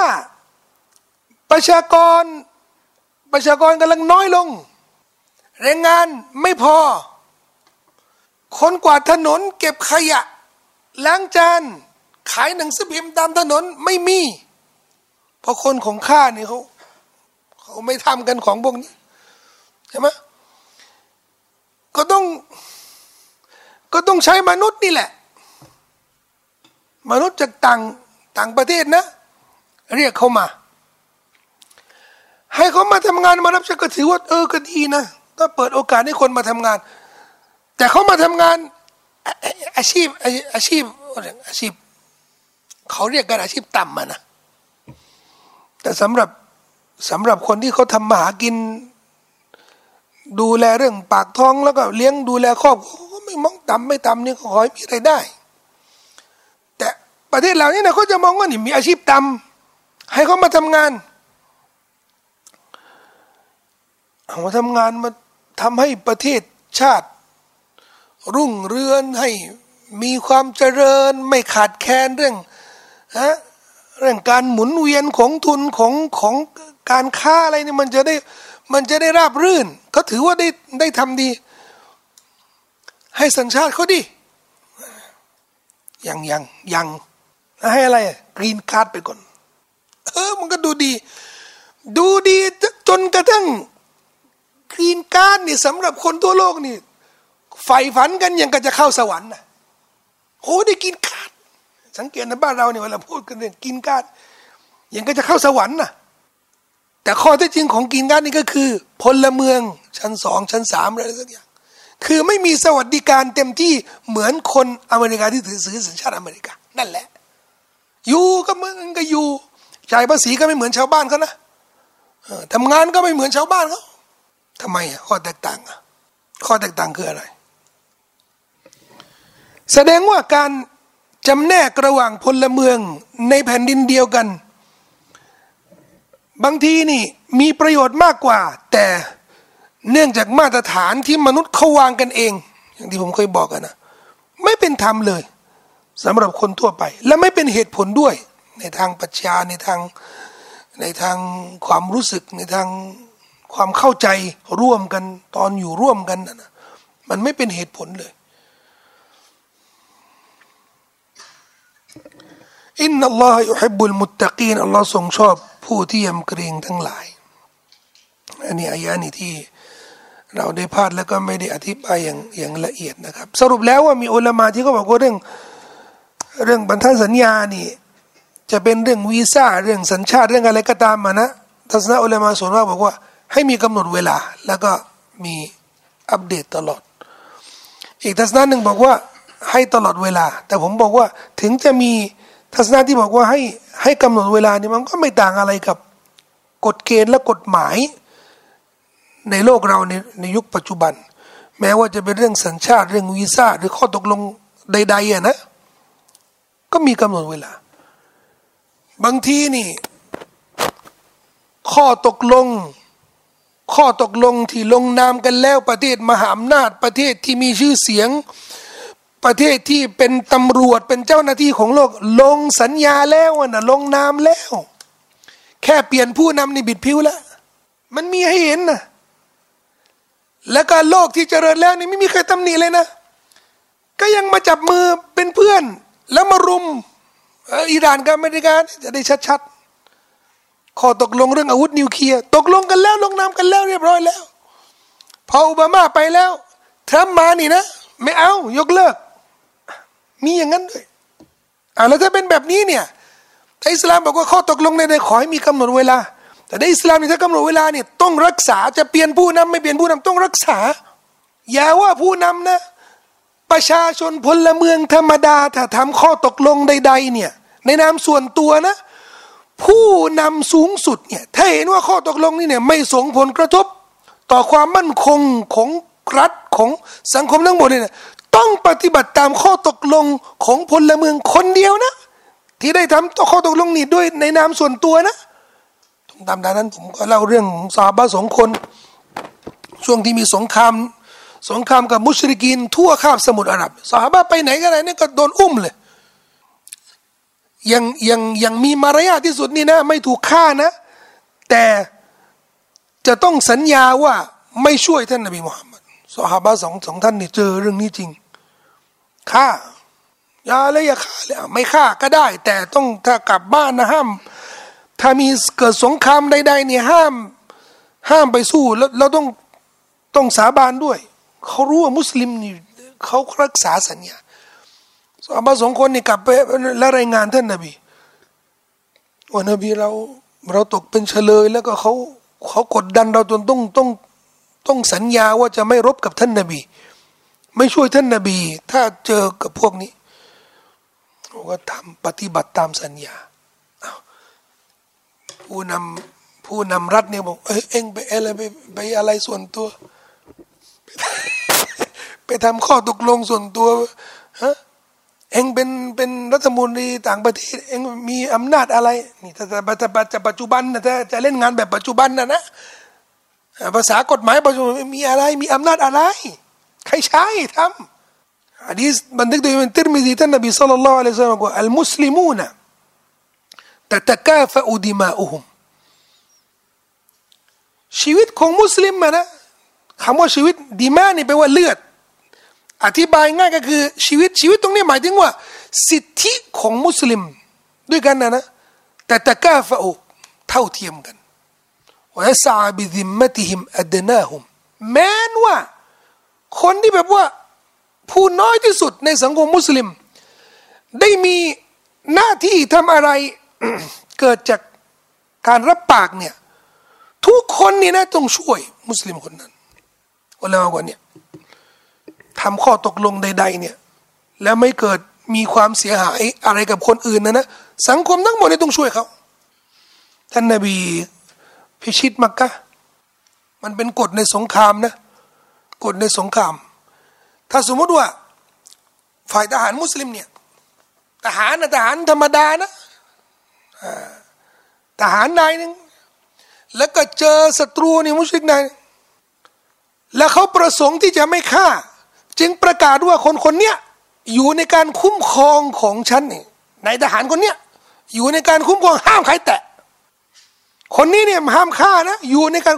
ประชากรกำลังน้อยลงแรงงานไม่พอคนกวาดถนนเก็บขยะล้างจานขายหนังสือพิมพ์ตามถนนไม่มีเพราะคนของข้านี่เขาไม่ทำกันของพวกนี้ใช่ไหมก็ต้องใช้มนุษย์นี่แหละมนุษย์จากต่างประเทศนะเรียกเขามาให้เขามาทำงานมารับใช้ก็ถือว่าก็ดีนะก็เปิดโอกาสให้คนมาทำงานแต่เขามาทำงานอาชีพเขาเรียกกันอาชีพต่ำนะแต่สำหรับคนที่เขาทำมาหากินดูแลเรื่องปากท้องแล้วก็เลี้ยงดูแลครอบครัวไม่มองต่ำนี่ขอให้มีรายได้แต่ ประเทศเหล่านี้นะเขาจะมองว่านี่มีอาชีพต่ำให้เขามาทำงานเอามาทำงานมาทำให้ประเทศชาติรุ่งเรืองให้มีความเจริญไม่ขาดแคลนเรื่องการหมุนเวียนของทุนของการค้าอะไรเนี่ยมันจะได้ราบรื่นเขาถือว่าได้ทำดีให้สัญชาติเขาดียังให้อะไรกรีนการ์ดไปก่อนมันก็ดูดีจนกระทั่งกรีนการ์ดนี่สำหรับคนทั่วโลกนี่ใฝ่ฝันกันยังก็จะเข้าสวรรค์นะโอ้ได้กรีนการ์ดสังเกตในบ้านเราเนี่ยเวลาพูดกันเรื่องกรีนการ์ดยังก็จะเข้าสวรรค์นะแต่ข้อเท็จจริงของกรีนการ์ดนี่ก็คือพลเมืองชั้น2ชั้น3อะไรสักอย่างคือไม่มีสวัสดิการเต็มที่เหมือนคนอเมริกาที่ถือสัญชาติอเมริกานั่นแหละอยู่ก็มึงก็อยู่จ่ายภาษีก็ไม่เหมือนชาวบ้านเขานะทำงานก็ไม่เหมือนชาวบ้านเขาทำไมข้อแตกต่างคืออะไรแสดงว่าการจำแนกระหว่างพลเมืองในแผ่นดินเดียวกันบางทีนี่มีประโยชน์มากกว่าแต่เนื่องจากมาตรฐานที่มนุษย์เขาวางกันเองอย่างที่ผมเคยบอกกันนะไม่เป็นธรรมเลยสำหรับคนทั่วไปและไม่เป็นเหตุผลด้วยในทางปรัชญาในทางความรู้สึกในทางความเข้าใจร่วมกันตอนอยู่ร่วมกันนะมันไม่เป็นเหตุผลเลยอินนัลลอฮฺยุฮิบบุลมุตตะกีนอัลลอฮฺทรงชอบผู้ที่ยำเกรงทั้งหลายอันนี้อายะนี้ที่เราได้พลาดแล้วก็ไม่ได้อธิบายอย่างละเอียดนะครับสรุปแล้วว่ามีอุลามะที่เขาบอกว่าเรื่องพันธสัญญานี่จะเป็นเรื่องวีซ่าเรื่องสัญชาติเรื่องอะไรก็ตามมานะทัศนะอุลามะส่วนมากบอกว่าให้มีกำหนดเวลาแล้วก็มีอัปเดตตลอดอีกทัศนะหนึ่งบอกว่าให้ตลอดเวลาแต่ผมบอกว่าถึงจะมีทัศนะที่บอกว่าให้กำหนดเวลานี่มันก็ไม่ต่างอะไรกับกฎเกณฑ์และกฎหมายในโลกเราในยุคปัจจุบันแม้ว่าจะเป็นเรื่องสัญชาติเรื่องวีซ่าหรือข้อตกลงใดๆอ่ะนะก็มีกำหนดเวลาบางทีนี่ข้อตกลงที่ลงนามกันแล้วประเทศมหาอำนาจประเทศที่มีชื่อเสียงประเทศที่เป็นตำรวจเป็นเจ้าหน้าที่ของโลกลงสัญญาแล้วนะลงนามแล้วแค่เปลี่ยนผู้นำนี่บิดผิวแล้วมันมีให้เห็นนะแล้วก็โลกที่เจริญแล้วนี่ไม่มีใครตำหนิเลยนะก็ยังมาจับมือเป็นเพื่อนแล้วมารุมอิหร่านกับอเมริกาจะได้ชัดๆข้อตกลงเรื่องอาวุธนิวเคลียร์ตกลงกันแล้วลงนามกันแล้วเรียบร้อยแล้วพอโอบามาไปแล้วทรัมป์มานี่นะไม่เอายกเลิกมีอย่างนั้นด้วยแล้วถ้าเป็นแบบนี้เนี่ยอิสลามบอกว่าข้อตกลงในขอให้มีกำหนดเวลาแต่ในอิสลามนี่ถ้ากำหนดเวลาเนี่ยต้องรักษาจะเปลี่ยนผู้นำไม่เปลี่ยนผู้นำต้องรักษาอย่าว่าผู้นำนะประชาชนพลเมืองธรรมดาถ้าทำข้อตกลงใดๆเนี่ยในนามส่วนตัวนะผู้นำสูงสุดเนี่ยถ้าเห็นว่าข้อตกลงนี่เนี่ยไม่ส่งผลกระทบต่อความมั่นคงของรัฐของสังคมทั้งหมดเนี่ยต้องปฏิบัติตามข้อตกลงของพลเมืองคนเดียวนะที่ได้ทำต่อข้อตกลงนี้ด้วยในนามส่วนตัวนะตามนั้นผมก็เล่าเรื่องซอฮาบะห์2คนช่วงที่มีสงครามกับมุชริกีนทั่วคาบสมุทรอาหรับซอฮาบะห์ไปไหนกันไหนเนี่ยก็โดนอุ้มเลยยังมีมารยาทที่สุดนี่นะไม่ถูกฆ่านะแต่จะต้องสัญญาว่าไม่ช่วยท่านนบีมุฮัมมัดซอฮาบะห์2ท่านนี่เจอเรื่องนี้จริงฆ่าอย่าฆ่าเลยไม่ฆ่าก็ได้แต่ต้องถ้ากลับบ้านนะห้ามถ้ามีเกิดสงครามใดๆนี่ห้ามไปสู้แล้วต้องสาบานด้วยเขารู้ว่ามุสลิมนี่เขารักษาสัญญาซอฮาบะห์2คนนี่กลับไปแล้วรายงานท่านนบีว่านบีเราตกเป็นเฉลยแล้วก็เขากดดันเราจนต้องสัญญาว่าจะไม่รบกับท่านนบีไม่ช่วยท่านนบีถ้าเจอกับพวกนี้เขาก็ทำปฏิบัติตามสัญญาผู้นำรัฐเนี่ยบอกเอ็งไปอะไรไปอะไรส่วนตัว ไปทำข้อตกลงส่วนตัว เองเป็นรัฐมนตรีต่างประเทศเองมีอำนาจอะไรนี่แต่ปัจจุบันนะจะเล่นงานแบบปัจจุบันนะภาษากฎหมายปัจจุบันมีอะไรมีอำนาจอะไรใครใช้ทำอะดีสบันทึกโดยมันติรมิซีท่านนบีศ็อลลัลลอฮุอะลัยฮิวะซัลลัมว่าอัลมุสลิมูนตัตะกาฟะอุดิมาอุฮุมชีวิตของมุสลิมนะคำว่าชีวิตดิมานี่แปลว่าเลือดอธิบายง่ายก็คือชีวิตตรงนี้หมายถึงว่าสิทธิของมุสลิมด้วยกันนะแต่ตะกาฟะอุเท่าเทียมกันวะยะซาบิซิมมะติฮิมอัดนาฮุมแม้นว่าคนที่แบบว่าผู้น้อยที่สุดในสังคมมุสลิมได้มีหน้าที่ทำอะไร เกิดจากการรับปากเนี่ยทุกคนนี่นะต้องช่วยมุสลิมคนนั้นวันละวันเนี่ยทำข้อตกลงใดๆเนี่ยแล้วไม่เกิดมีความเสียหายอะไรกับคนอื่นนะสังคมทั้งหมดนี่ต้องช่วยเขาท่านนบีพิชิตมักกะมันเป็นกฎในสงครามนะกฎในสงครามถ้าสมมติว่าฝ่ายทหารมุสลิมเนี่ยทหารธรรมดานะทหารนายนึงแล้วก็เจอศัตรูนี่มุสลิมนายแล้วเขาประสงค์ที่จะไม่ฆ่าจึงประกาศว่าคนเนี้ยอยู่ในการคุ้มครองของฉันนี่นายทหารคนเนี้ยอยู่ในการคุ้มครองห้ามใครแตะคนนี้เนี่ยห้ามฆ่านะอยู่ในการ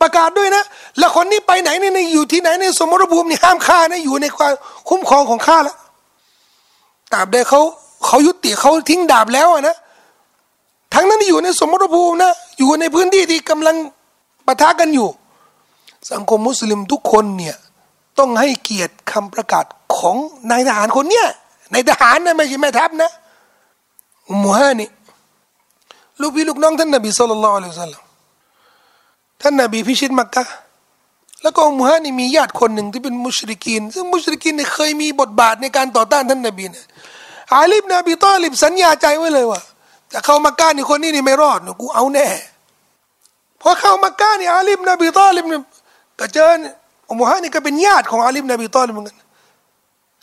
ประกาศด้วยนะแล้วคนนี้ไปไหนเนี่ยอยู่ที่ไหนในสมรภูมินี่ห้ามฆ่านะอยู่ในความคุ้มครองของข้าละตราบใดเขายุติเขาทิ้งดาบแล้วนะทั้งนั้นอยู่ในสมรภูมินะอยู่ในพื้นที่ที่กำลังปะทะกันอยู่สังคมมุสลิมทุกคนเนี่ยต้องให้เกียรติคำประกาศของนายทหารคนเนี้ยนายทหารนะไม่ใช่แม่ทัพนะอุมมุฮานี่ลูกพี่ลูกน้องท่านนบีศ็อลลัลลอฮุอะลัยฮิวะซัลลัมท่านนบีพิชิตมักกะห์แล้วก็อุมมุฮานี่มีญาติคนหนึ่งที่เป็นมุชริกีนซึ่งมุชริกีนเนี่ยเคยมีบทบาทในการต่อต้านท่านนบีนะอาลีบนบีตอลิบสัญญาใจไว้เลยว่าจะเข้ามักกะห์นี่คนนี้นี่ไม่รอดกูเอาแน่พอเข้ามักกะห์นี่อาลีบนบีตอลิบเนี่ยก็เจออุมมุฮานี่ก็เป็นญาติของอาลีบนบีตอลิบเหมือนกัน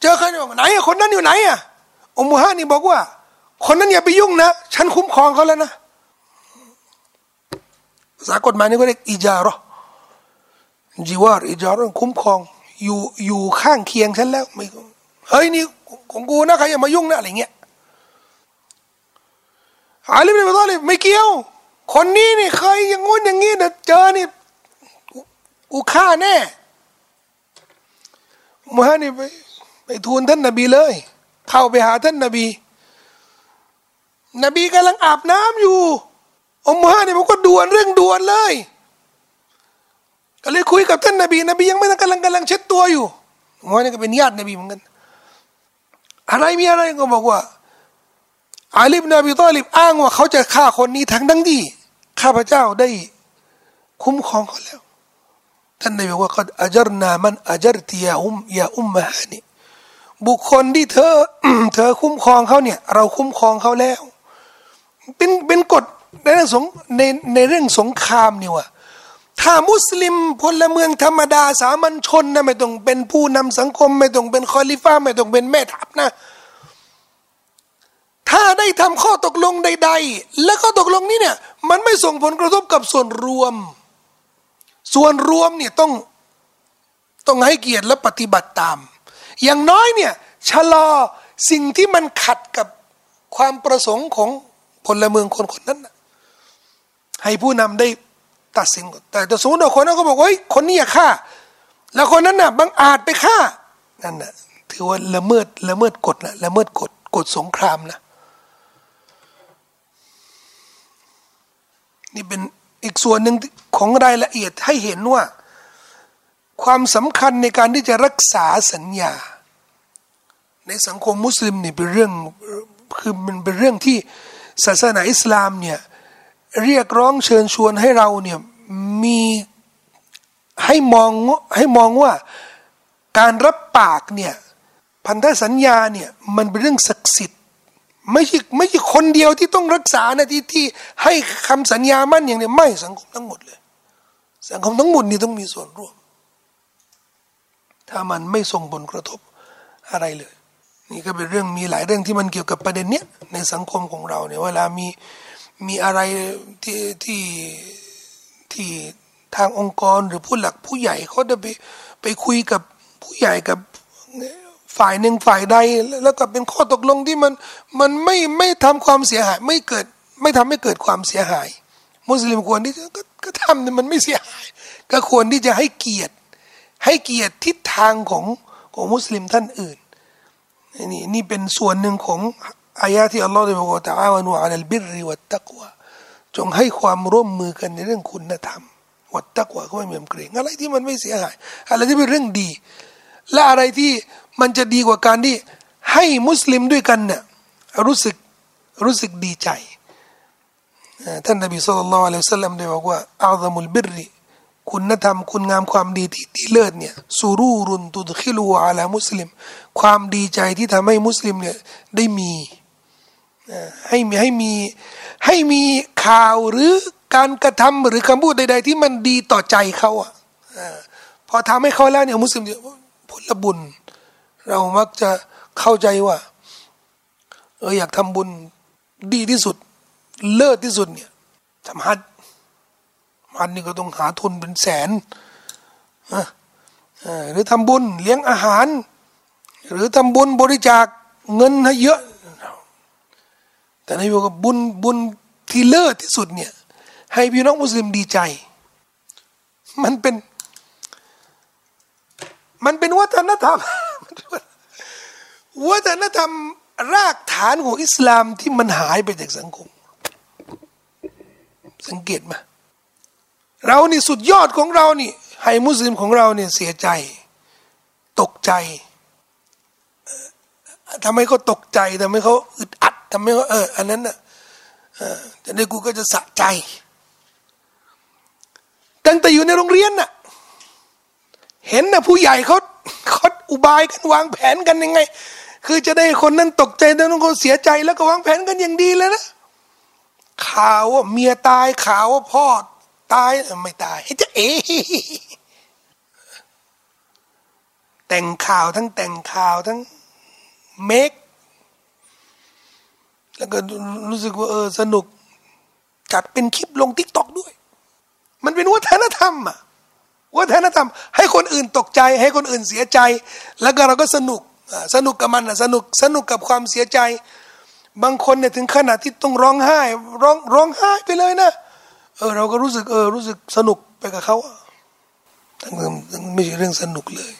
เจอใครบอกไหนคนนั้นอยู่ไหนอ่ะอุมมุฮานี่บอกว่าคนนั้นอย่าไปยุ่งนะฉันคุ้มครองเขาแล้วนะภาษากฎหมายนี่ก็เรียกอิจาระจีวาร์อิจาระคุ้มครองอยู่ข้างเคียงฉันแล้วไม่เฮ้ยนี่ของกูนะใครอย่ามายุ่งนะอะไรเงี้ยอาลีบนบีตอลิบไม่เกี่ยวคนนี้นี่เคยอย่างงู้นอย่างงี้นะเจอนี่กูฆ่าแน่มุฮันนี่ไปทูลท่านนบีเลยเข้าไปหาท่านนบีกำลังอาบน้ำอยู่อุมมุฮานี่มันก็เรื่องด่วนเลยก็เลยคุยกับท่านนบียังไม่กำลังเช็ดตัวอยู่อุมมุฮานี่ก็เป็นญาตินบีเหมือนกันอะไรมีอะไรก็บอกว่าอาลีบนบีตอลิบอ้างว่าเขาจะฆ่าคนนี้ทั้งที่ข้าพเจ้าได้คุ้มครองเขาแล้วท่านนบีบอกว่าก็อาจารย์นามันอาจารย์ที่ยาอุมมะฮานี่บุคคลที่เธอคุ้มครองเขาเนี่ยเราคุ้มครองเขาแล้วเป็นกฎในเรื่องสงครามนี่ว่ะถ้ามุสลิมพลเมืองธรรมดาสามัญชนนะไม่ต้องเป็นผู้นำสังคมไม่ต้องเป็นคอลิฟ่าไม่ต้องเป็นแม่ทัพนะถ้าได้ทำข้อตกลงใดๆและข้อตกลงนี้เนี่ยมันไม่ส่งผลกระทบกับส่วนรวมเนี่ยต้องให้เกียรติและปฏิบัติตามอย่างน้อยเนี่ยชะลอสิ่งที่มันขัดกับความประสงค์ของพลเมืองคนนั้นนะให้ผู้นำได้ตัดสินแต่สมมติว่าคนนั้นก็บอกว่าคนนี้อย่าฆ่าแล้วคนนั้นน่ะบังอาจไปฆ่านั่นน่ะถือว่าละเมิดกฎนะละเมิดกฎสงครามนะนี่เป็นอีกส่วนหนึ่งของรายละเอียดให้เห็นว่าความสำคัญในการที่จะรักษาสัญญาในสังคมมุสลิมนี่เป็นเรื่องคือมันเป็นเรื่องที่ศาสนาอิสลามเนี่ยเรียกร้องเชิญชวนให้เราเนี่ยมีให้มองว่าการรับปากเนี่ยพันธสัญญาเนี่ยมันเป็นเรื่องศักดิ์สิทธิ์ไม่ใช่คนเดียวที่ต้องรักษานะที่ให้คำสัญญามั่นอย่างเนี่ยไม่สังคมทั้งหมดเลยสังคมทั้งหมดนี่ต้องมีส่วนร่วมถ้ามันไม่ส่งผลกระทบอะไรเลย นี่ก็เป็นเรื่องมีหลายเรื่องที่มันเกี่ยวกับประเด็นเนี้ยในสังคมของเราเนี่ยเวลามีอะไรที่ทางองค์กรหรือผู้หลักผู้ใหญ่เขาจะไปคุยกับผู้ใหญ่กับฝ่ายหนึ่งฝ่ายใดแล้วก็เป็นข้อตกลงที่มันไม่ทำความเสียหายไม่ทำให้เกิดความเสียหายมุสลิมควรที่ก็ทำเนี่ยมันไม่เสียหายก็ควรที่จะให้เกียรติทิศทางของมุสลิมท่านอื่นนี่เป็นส่วนหนึ่งของอายะที่อัลลอฮฺได้บอกว่าตะอาวานูอะลัลบิรริวัตตักวาจงให้ความร่วมมือกันในเรื่องคุณธรรมวัตตักวาก็ไม่เหมือนเกรงอะไรที่มันไม่เสียหายอะไรที่เป็นเรื่องดีและอะไรที่มันจะดีกว่าการที่ให้มุสลิมด้วยกันเนี่ยรู้สึกดีใจท่านนบีศ็อลลัลลอฮุอะลัยฮิวะซัลลัมได้บอกว่าอัซมุลบิรริคุณธรรมคุณงามความดีที่ดีเลิศเนี่ยสุรูรุนตุดคิลูอะลามุสลิมความดีใจที่ทำให้มุสลิมเนี่ยได้มีให้มีข่าวหรือการกระทำหรือคำพูดใดๆที่มันดีต่อใจเขาอ่ะพอทำให้เขาแล้วเนี่ยมุสลิมเนี่ยผลบุญเรามักจะเข้าใจว่าอยากทำบุญดีที่สุดเลิศที่สุดเนี่ยทำฮัจญ์นี่ก็ต้องหาทุนเป็นแสนหรือทำบุญเลี้ยงอาหารหรือทำบุญบริจาคเงินให้เยอะแต่ในบอกว่าบุญที่เลิศที่สุดเนี่ยให้พี่น้องมุสลิมดีใจมันเป็นวัฒนธรรม วัฒนธรรมรากฐานของอิสลามที่มันหายไปจากสังคมสังเกตไหมเรานี่สุดยอดของเรานี่ให้มุสลิมของเราเนี่ยเสียใจตกใจทำให้เขาตกใจทำให้เขาอึดอัดทำให้เขาอันนั้นน่ะจะได้กูก็จะสะใจตั้งแต่อยู่ในโรงเรียนน่ะเห็นน่ะผู้ใหญ่เขาอุบายกันวางแผนกันยังไงคือจะได้คนนั้นตกใจแล้วต้องคนเสียใจแล้วก็วางแผนกันอย่างดีเลยนะข่าวว่าเมียตายข่าวว่าพ่อตายไม่ตายจะแต่งข่าวทั้งแต่งข่าวทั้งเมคแล้วก็รู้สึกว่าสนุกจัดเป็นคลิปลง TikTok ด้วยมันเป็นวัฒนธรรมอ่ะวัฒนธรรมให้คนอื่นตกใจให้คนอื่นเสียใจแล้วก็เราก็สนุกกับมันนะสนุกกับความเสียใจบางคนเนี่ยถึงขนาดที่ต้องร้องไห้ร้องไห้ไปเลยนะเราก็รู้สึกสนุกไปกับเขาทั้งไม่ใช่เรื่องสนุกเลย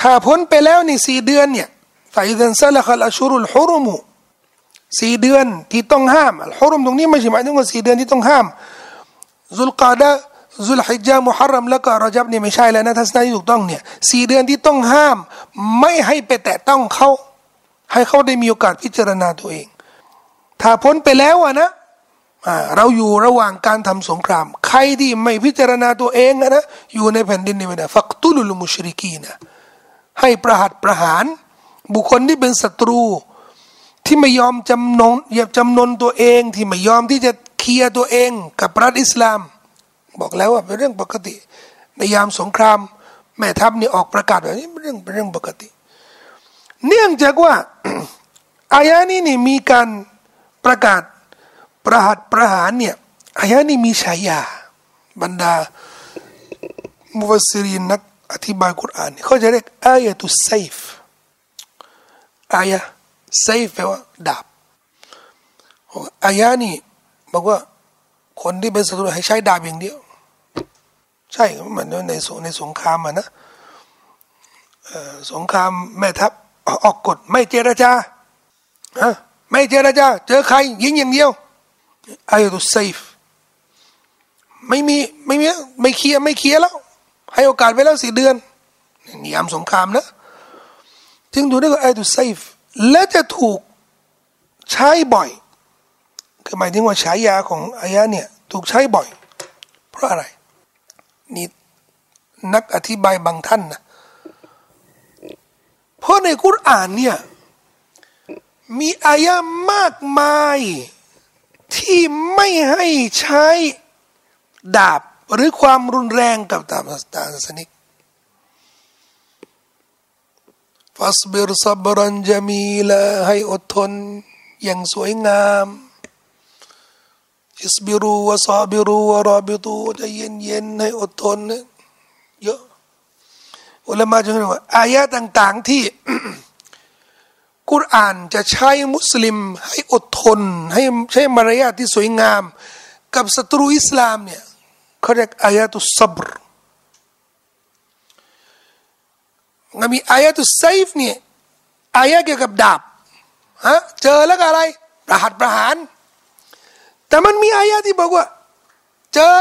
ถ้าพ้นไปแล้วนี่4เดือนเนี่ยฟาอิซันซะละกัลอัชรุลฮุรุม4เดือนที่ต้องห้ามอัลฮุรุมตรงนี้ไม่ใช่หมายถึงว่า4เดือนที่ต้องห้ามซุลกออดะห์ซุลฮิจญะห์มุฮัรรัมแล้วก็รอญับนี่ไม่ใช่แล้วนะทัศนะที่ถูกต้องเนี่ย4เดือนที่ต้องห้ามไม่ให้ไปแตะต้องเขาให้เขาได้มีโอกาสพิจารณาตัวเองถ้าพ้นไปแล้วอะนะเราอยู่ระหว่างการทำสงครามใครที่ไม่พิจารณาตัวเองนะอยู่ในแผ่นดินนี้ไม่ได้ฟักตุลุลมุชริกีนะให้ประหารบุคคลที่เป็นศัตรูที่ไม่ยอมจำนนตัวเองที่ไม่ยอมที่จะเคลียร์ตัวเองกับรัฐอิสลามบอกแล้วว่าเป็นเรื่องปกติในยามสงครามแม่ทัพนี่ออกประกาศแบบนี้เป็นเรื่องปกติเนื่องจากว่า อายะนี้นี่มีการประกาศประหารเนี่ยอายะนี้มีฉายาบรรดามุฟัสซิรีนนักอธิบายกุรอานเขาจะเรียกอายะตุสไซฟอายะไซฟแปลว่าดาบอายะนี้บอกว่าคนที่เป็นศัตรูให้ใช้ดาบอย่างเดียวใช่เหมือนในสงครามนะสงครามแม่ทัพออกกฎไม่เจรจาไม่เจรจาเจอใครยิงอย่างเดียวอายะตุสไซฟไม่เคลียร์แล้วให้โอกาสไปแล้ว4เดือนนี่ยามสงครามนะถึงดูได้ว่าอายะตุสไซฟและจะถูกใช้บ่อยคือหมายถึงว่าฉายาของอายะเนี่ยถูกใช้บ่อยเพราะอะไรนี่นักอธิบายบางท่านนะเพราะในกุรอานเนี่ยมีอายะมากมายที่ไม่ให้ใช้ดาบหรือความรุนแรงกับตามศาสนิก ฟัสบิรซับรันจามีละให้อดทนอย่างสวยงามอิสบิรูวะซาบิรูวะรอบิตูจะเย็นเย็นให้อดทนเยอะอุลามะจึงเรียกว่าอายะต่างๆที่ กุรอานจะใช้มุสลิมให้อดทนให้ใช้มารยาทที่สวยงามกับศัตรูอิสลามเนี่ยเขาเรียกอายะตุซับรมันมีอายะตุไซฟเนี่ยอายะเกี่ยวกับดาบฮะเจอแล้วก็อะไรประหารแต่มันมีอายะที่บอกว่าเจอ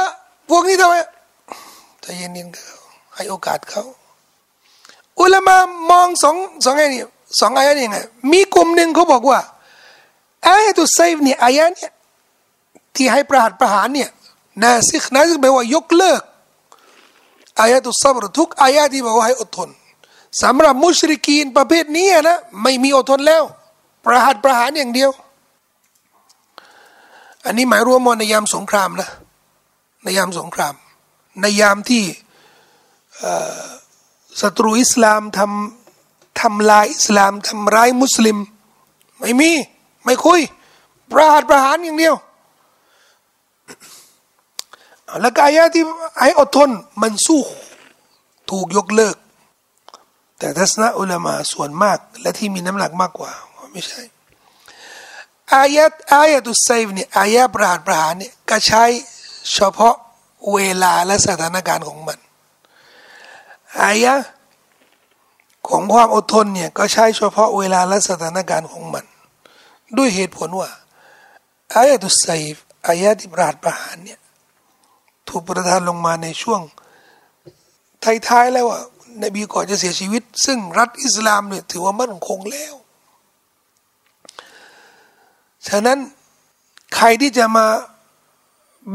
พวกนี้ทำไมใจเย็นๆเขาให้โอกาสเขาอุลามะมองสองอายะนี่สองอายะนี่ไงมีกลุ่มหนึ่งเขาบอกว่าอายะตุไซฟเนี่ยอายะเนี่ยที่ให้ประหารเนี่ยนาซิกแปลว่ายกเลิกอายะตุซับรทุกอายะที่บอกว่าให้อดทนสำหรับมุชริกีนประเภทนี้นะไม่มีอดทนแล้วประหารอย่างเดียวอันนี้หมายรวมว่าในยามสงครามนะในยามสงครามในยามที่ศัตรูอิสลามทำลายอิสลามทำร้ายมุสลิมไม่คุยประหารอย่างเดียวแล้วก็อายะที่ให้อดทนมันสู้ถูกยกเลิกแต่ทัศนะอุลามะส่วนมากและที่มีน้ำหนักมากกว่าไม่ใช่อายะตุไซฟเนี่ยอายะประหารเนี่ยก็ใช้เฉพาะเวลาและสถานการณ์ของมันอายะของความอดทนเนี่ยก็ใช้เฉพาะเวลาและสถานการณ์ของมันด้วยเหตุผลว่าอายะตุไซฟอายะที่ประหารเนี่ยถูกประทานลงมาในช่วงท้ายๆแล้วว่านบีก่อนจะเสียชีวิตซึ่งรัฐอิสลามเนี่ยถือว่ามั่นคงแล้วฉะนั้นใครที่จะมา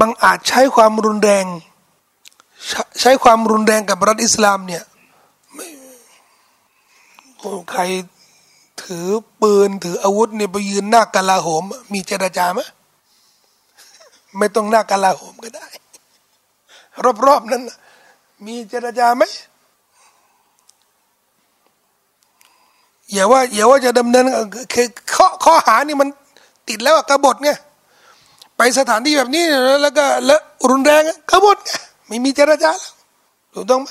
บังอาจใช้ความรุนแรงกับรัฐอิสลามเนี่ยใครถือปืนถืออาวุธเนี่ยไปยืนหน้ากลาโหมมีเจรจาไหมไม่ต้องหน้ากลาโหมก็ได้รอบๆนั้นมีเจรจาไหมอย่าว่าจะดำเนินคือข้อหานี่มันติดแล้วกบฏไงไปสถานที่แบบนี้แล้วก็ละรุนแรงกบฏไงไม่มีเจรจาแล้วถูกต้องไหม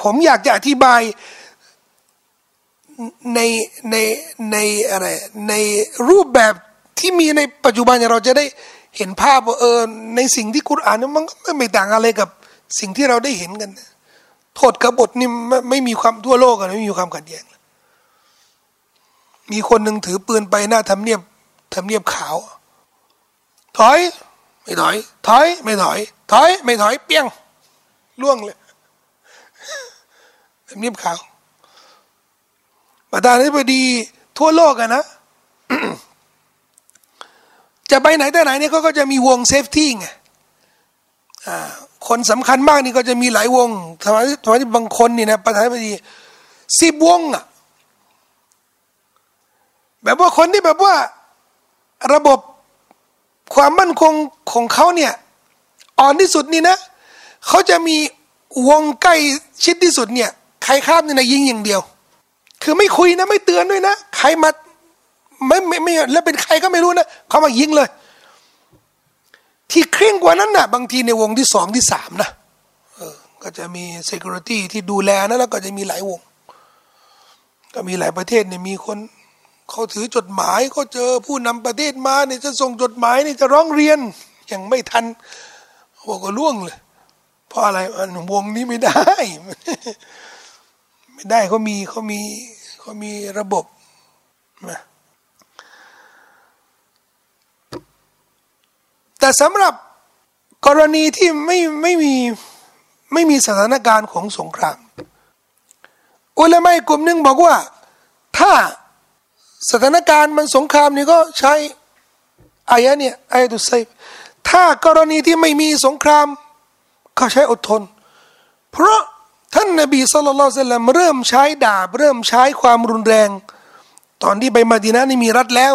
ผมอยากจะอธิบายในอะไรในรูปแบบที่มีในปัจจุบันเราจะได้เห็นภาพว่าในสิ่งที่กุรอานมันก็ไม่ต่างอะไรกับสิ่งที่เราได้เห็นกันโทษกบฏนี่ไม่มีความทั่วโลกกันไม่มีความขัดแย้งมีคนหนึ่งถือปืนไปหน้าทำเนียบขาวถอยไม่ถอยเปี้ยงล่วงเลยทำเนียบขาวประธานาธิบดีทั่วโลกอะนะ จะไปไหนแต่ไหนเนี่ยเขาก็จะมีวงเซฟตี้ไงคนสำคัญมากนี่ก็จะมีหลายวงทำไมบางคนนี่นะประธานาธิบดี10 วงอะแบบว่าคนที่แบบว่าระบบความมั่นคงของเขาเนี่ยอ่อนที่สุดนี่นะเขาจะมีวงใกล้ชิดที่สุดเนี่ยใครข้ามเนี่ยยิงอย่างเดียวคือไม่คุยนะไม่เตือนด้วยนะใครมาไม่แล้วเป็นใครก็ไม่รู้นะเขามายิงเลยที่เคร่งกว่านั้นนะบางทีในวงที่2 ที่ 3นะก็จะมี security ที่ดูแลนะแล้วก็จะมีหลายวงก็มีหลายประเทศเนี่ยมีคนเขาถือจดหมายเขาเจอผู้นำประเทศมาเนี่ยจะส่งจดหมายเนี่ยจะร้องเรียนยังไม่ทันบอกก็ล่วงเลยเพราะอะไรวงนี้ไม่ได้ ไม่ได้เขามีระบบนะแต่สำหรับกรณีที่ไม่มีสถานการณ์ของสงครามอุลามะกลุ่มหนึ่งบอกว่าถ้าสถานการณ์มันสงครามนี่ก็ใช้อายะเนี่ยอายะตุไซฟถ้ากรณีที่ไม่มีสงครามก็ใช้อดทนเพราะท่านนบีศ็อลลัลลอฮุอะลัยฮิวะซัลลัมเริ่มใช้ดาบเริ่มใช้ความรุนแรงตอนที่ไปมะดีนะห์นี่มีรัฐแล้ว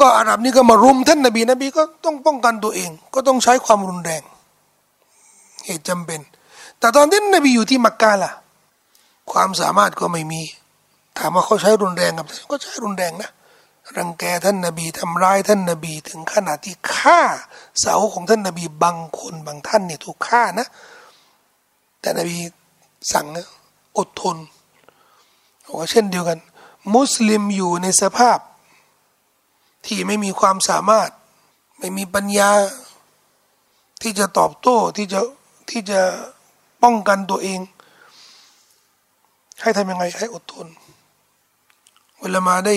ก็อาหรับนี่ก็มารุมท่านนบีก็ต้องป้องกันตัวเองก็ต้องใช้ความรุนแรงเหตุจำเป็นแต่ตอนที่นบีอยู่ที่มักกะล่ะ ความสามารถก็ไม่มีถามว่าเขาใช้รุนแรงกับท่านก็ใช้รุนแรงนะรังแกท่านนบีทำร้ายท่านนบีถึงขนาดที่ฆ่าเสาของท่านนบีบางคนบางท่านเนี่ยถูกฆ่านะแต่นบีสั่งอดทนก็เช่นเดียวกันมุสลิมอยู่ในสภาพที่ไม่มีความสามารถไม่มีปัญญาที่จะตอบโต้ที่จะป้องกันตัวเองให้ทำยังไงให้อดทนอุลามะได้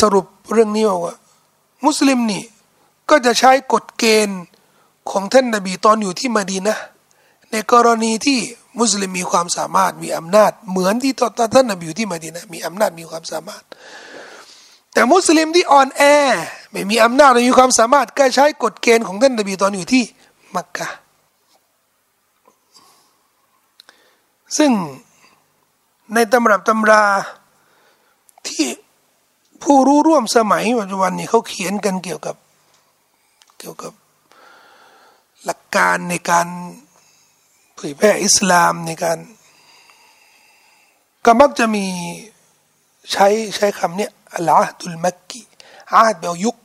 สรุปเรื่องนี้ว่ามุสลิมนี่ก็จะใช้กฎเกณฑ์ของท่านนบีตอนอยู่ที่มะดีนะห์ในกรณีที่มุสลิมมีความสามารถมีอำนาจเหมือนที่ท่านนบีอยู่ที่มะดีนะห์มีอำนาจมีความสามารถแต่มุสลิมที่อ่อนแอไม่มีอำนาจไม่มีความสามารถก็ใช้กฎเกณฑ์ของท่านนบีตอนอยู่ที่มักกะห์ซึ่งในตำรับตำราที่ผู้รู้ร่วมสมัยปัจจุบันนี้เขาเขียนกันเกี่ยวกับหลักการในการเผยแพร่อิสลามในการก็มักจะมีใช้คำเนี้ยอัลอาห์ดุลมักกีอาห์ดแปลว่ายุค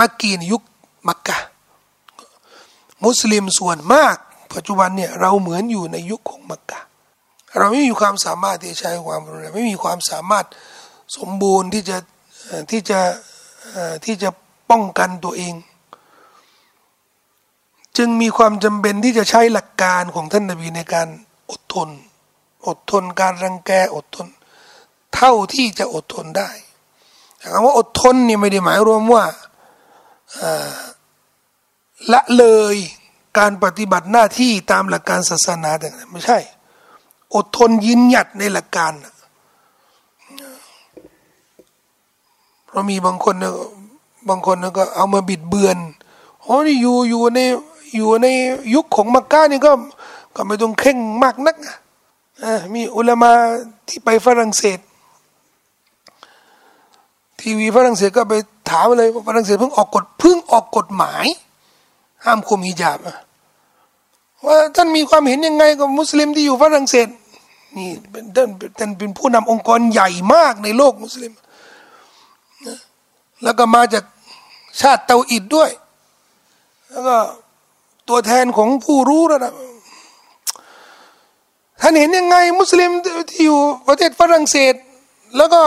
มักกีในยุคมักกะมุสลิมส่วนมากปัจจุบันเนี่ยเราเหมือนอยู่ในยุคของมักกะเราไม่มีความสามารถที่จะใช้ความรุนแรงไม่มีความสามารถสมบูรณ์ที่จะป้องกันตัวเองจึงมีความจำเป็นที่จะใช้หลักการของท่านนบีในการอดทนการรังแกอดทนเท่าที่จะอดทนได้คำว่าอดทนนี่ไม่ได้หมายรวมว่าละเลยการปฏิบัติหน้าที่ตามหลักการศาสนาแต่ไม่ใช่อดทนยืนหยัดในหลักการเพราะมีบางคนก็เอามาบิดเบือนอ๋อนี่อยู่ในยุคของมักกะนี่ก็ไม่ต้องเคร่งมากนักมีอุลามะที่ไปฝรั่งเศสทีวีฝรั่งเศสก็ไปถามเลยว่าฝรั่งเศสเพิ่งออกกฎหมายห้ามคุมฮิญาบว่าท่านมีความเห็นยังไงกับมุสลิมที่อยู่ฝรั่งเศสนี่ท่านเป็นผู้นำองค์กรใหญ่มากในโลกมุสลิมแล้วก็มาจากชาติเตาอิดด้วยแล้วก็ตัวแทนของผู้รู้ระดับท่านเห็นยังไงมุสลิมที่อยู่ประเทศฝรั่งเศสแล้วก็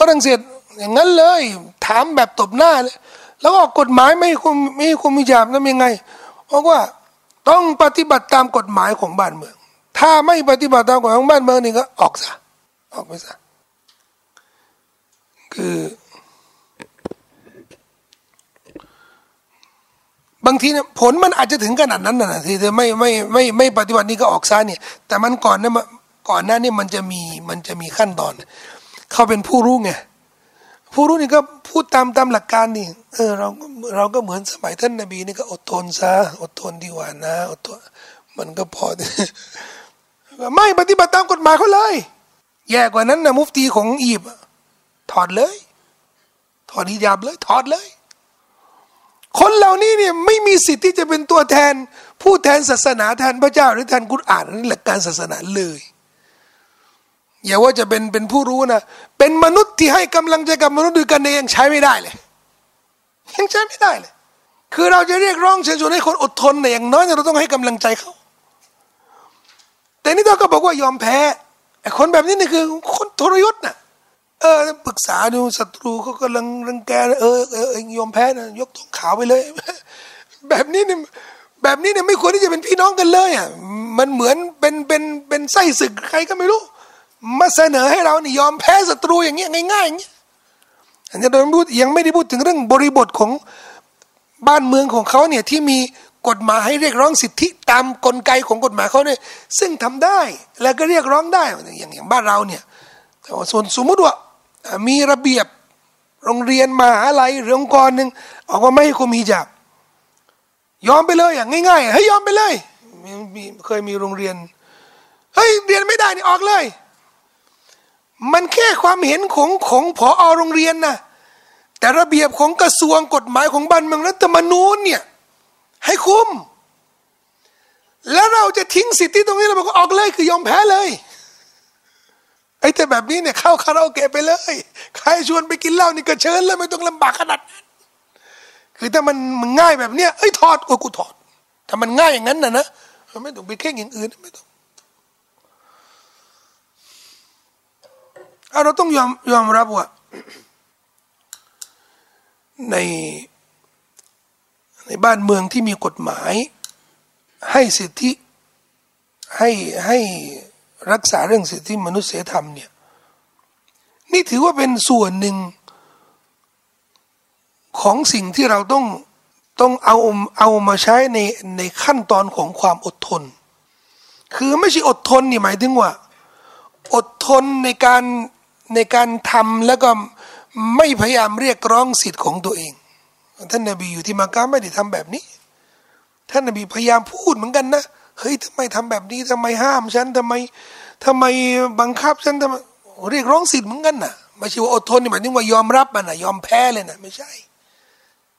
ฝรั่งเศสอย่างนั้นเลยถามแบบตบหน้าเลยแล้วออกกฎหมายไม่คุมฮิญาบนั้นยังไงบอกว่าต้องปฏิบัติตามกฎหมายของบ้านเมืองถ้าไม่ปฏิบัติตามกฎของบ้านเมืองนี่ก็ออกไปซะคือบางทีเนี่ยผลมันอาจจะถึงขนาดนั้นนะที่เธอไม่ปฏิบัตินี่ก็ออกซ้ายเนี่ยแต่มันก่อนหน้านี่มันจะมีขั้นตอนเขาเป็นผู้รู้ไงผู้รู้นี่ก็พูดตามหลักการนี่เราก็เหมือนสมัยท่านนบีนี่ก็อดทนซะอดทนดีกว่านะอดทนมันก็พอ ไม่ปฏิบัติตามกฎหมายเขาเลยแย่กว่านั้นนะมุฟตีของอียิปต์ถอดเลยถอดฮิญาบเลยถอดเลยคนเหล่านี้เนี่ยไม่มีสิทธิ์ที่จะเป็นตัวแทนผู้แทนศาสนาแทนพระเจ้าหรือแทนกุรอานหลักการศาสนาเลยอย่าว่าจะเป็นผู้รู้นะเป็นมนุษย์ที่ให้กำลังใจกับมนุษย์ด้วยกันเองยังใช้ไม่ได้เลยยังใช้ไม่ได้เลยคือเราจะเรียกร้องเชิญชวนให้คนอดทนเนี่ยอย่างน้อยเราต้องให้กำลังใจเขาแต่นี่เราก็บอกว่ายอมแพ้ไอ้คนแบบนี้นี่คือคนทรยศนะปรึกษาดูศัตรูเขากำลังรังแกยอมแพ้นะยกธงขาวไปเลยแบบนี้เนี่ยไม่ควรที่จะเป็นพี่น้องกันเลยอ่ะมันเหมือนเป็นไส้ศึกใครก็ไม่รู้มาเสนอให้เราเนี่ยยอมแพ้ศัตรูอย่างเงี้ยง่ายๆอย่างเงี้ยอันนี้เรายังไม่ได้พูดถึงเรื่องบริบทของบ้านเมืองของเขาเนี่ยที่มีกฎหมายให้เรียกร้องสิทธิตามกลไกของกฎหมายเขาเนี่ยซึ่งทำได้แล้วก็เรียกร้องได้อย่างบ้านเราเนี่ยส่วนสมมติว่ามีระเบียบโรงเรียนมหาลัยหรือองค์กรหนึ่งออกมาไม่ให้คุมฮิญาบยอมไปเลยอย่างง่ายๆให้ยอมไปเลยเคยมีโรงเรียนเฮ้ยเรียนไม่ได้นี่ออกเลยมันแค่ความเห็นของผอ.โรงเรียนนะแต่ระเบียบของกระทรวงกฎหมายของบ้านเมืองรัฐธรรมนูญเนี่ยให้คุมแล้วเราจะทิ้งสิทธิตรงนี้เราบอกออกเลยคือยอมแพ้เลย ไอ้แต่แบบนี้เนี่ยเข้าคาราโอเกะไปเลยใครชวนไปกินเหล้านี่ก็เชิญเลยไม่ต้องลำบากขนาดนั้นคือถ้ามันง่ายแบบเนี้ยเอ้ยถอดกูถอดถ้ามันง่ายอย่างนั้นน่ะนะไม่ต้องไปเคร่งอย่างอื่นไม่ต้องเราต้องยอมรับว่าในบ้านเมืองที่มีกฎหมายให้สิทธิให้รักษาเรื่องสิทธิมนุษยธรรมเนี่ยนี่ถือว่าเป็นส่วนหนึ่งของสิ่งที่เราต้องเอามาใช้ในขั้นตอนของความอดทนคือไม่ใช่อดทนนี่หมายถึงว่าอดทนในการทำแล้วก็ไม่พยายามเรียกร้องสิทธิ์ของตัวเองท่านนบีอยู่ที่มักกะฮ์ไม่ได้ทำแบบนี้ท่านนบีพยายามพูดเหมือนกันนะเฮ้ยทำไมทำแบบนี้ทำไมห้ามฉันทำไมบังคับฉันทำไมเรียกร้องสิทธิ์เหมือนกันน่ะไม่ใช่ว่าอดทนนี่หมายถึงว่ายอมรับมันน่ะยอมแพ้เลยน่ะไม่ใช่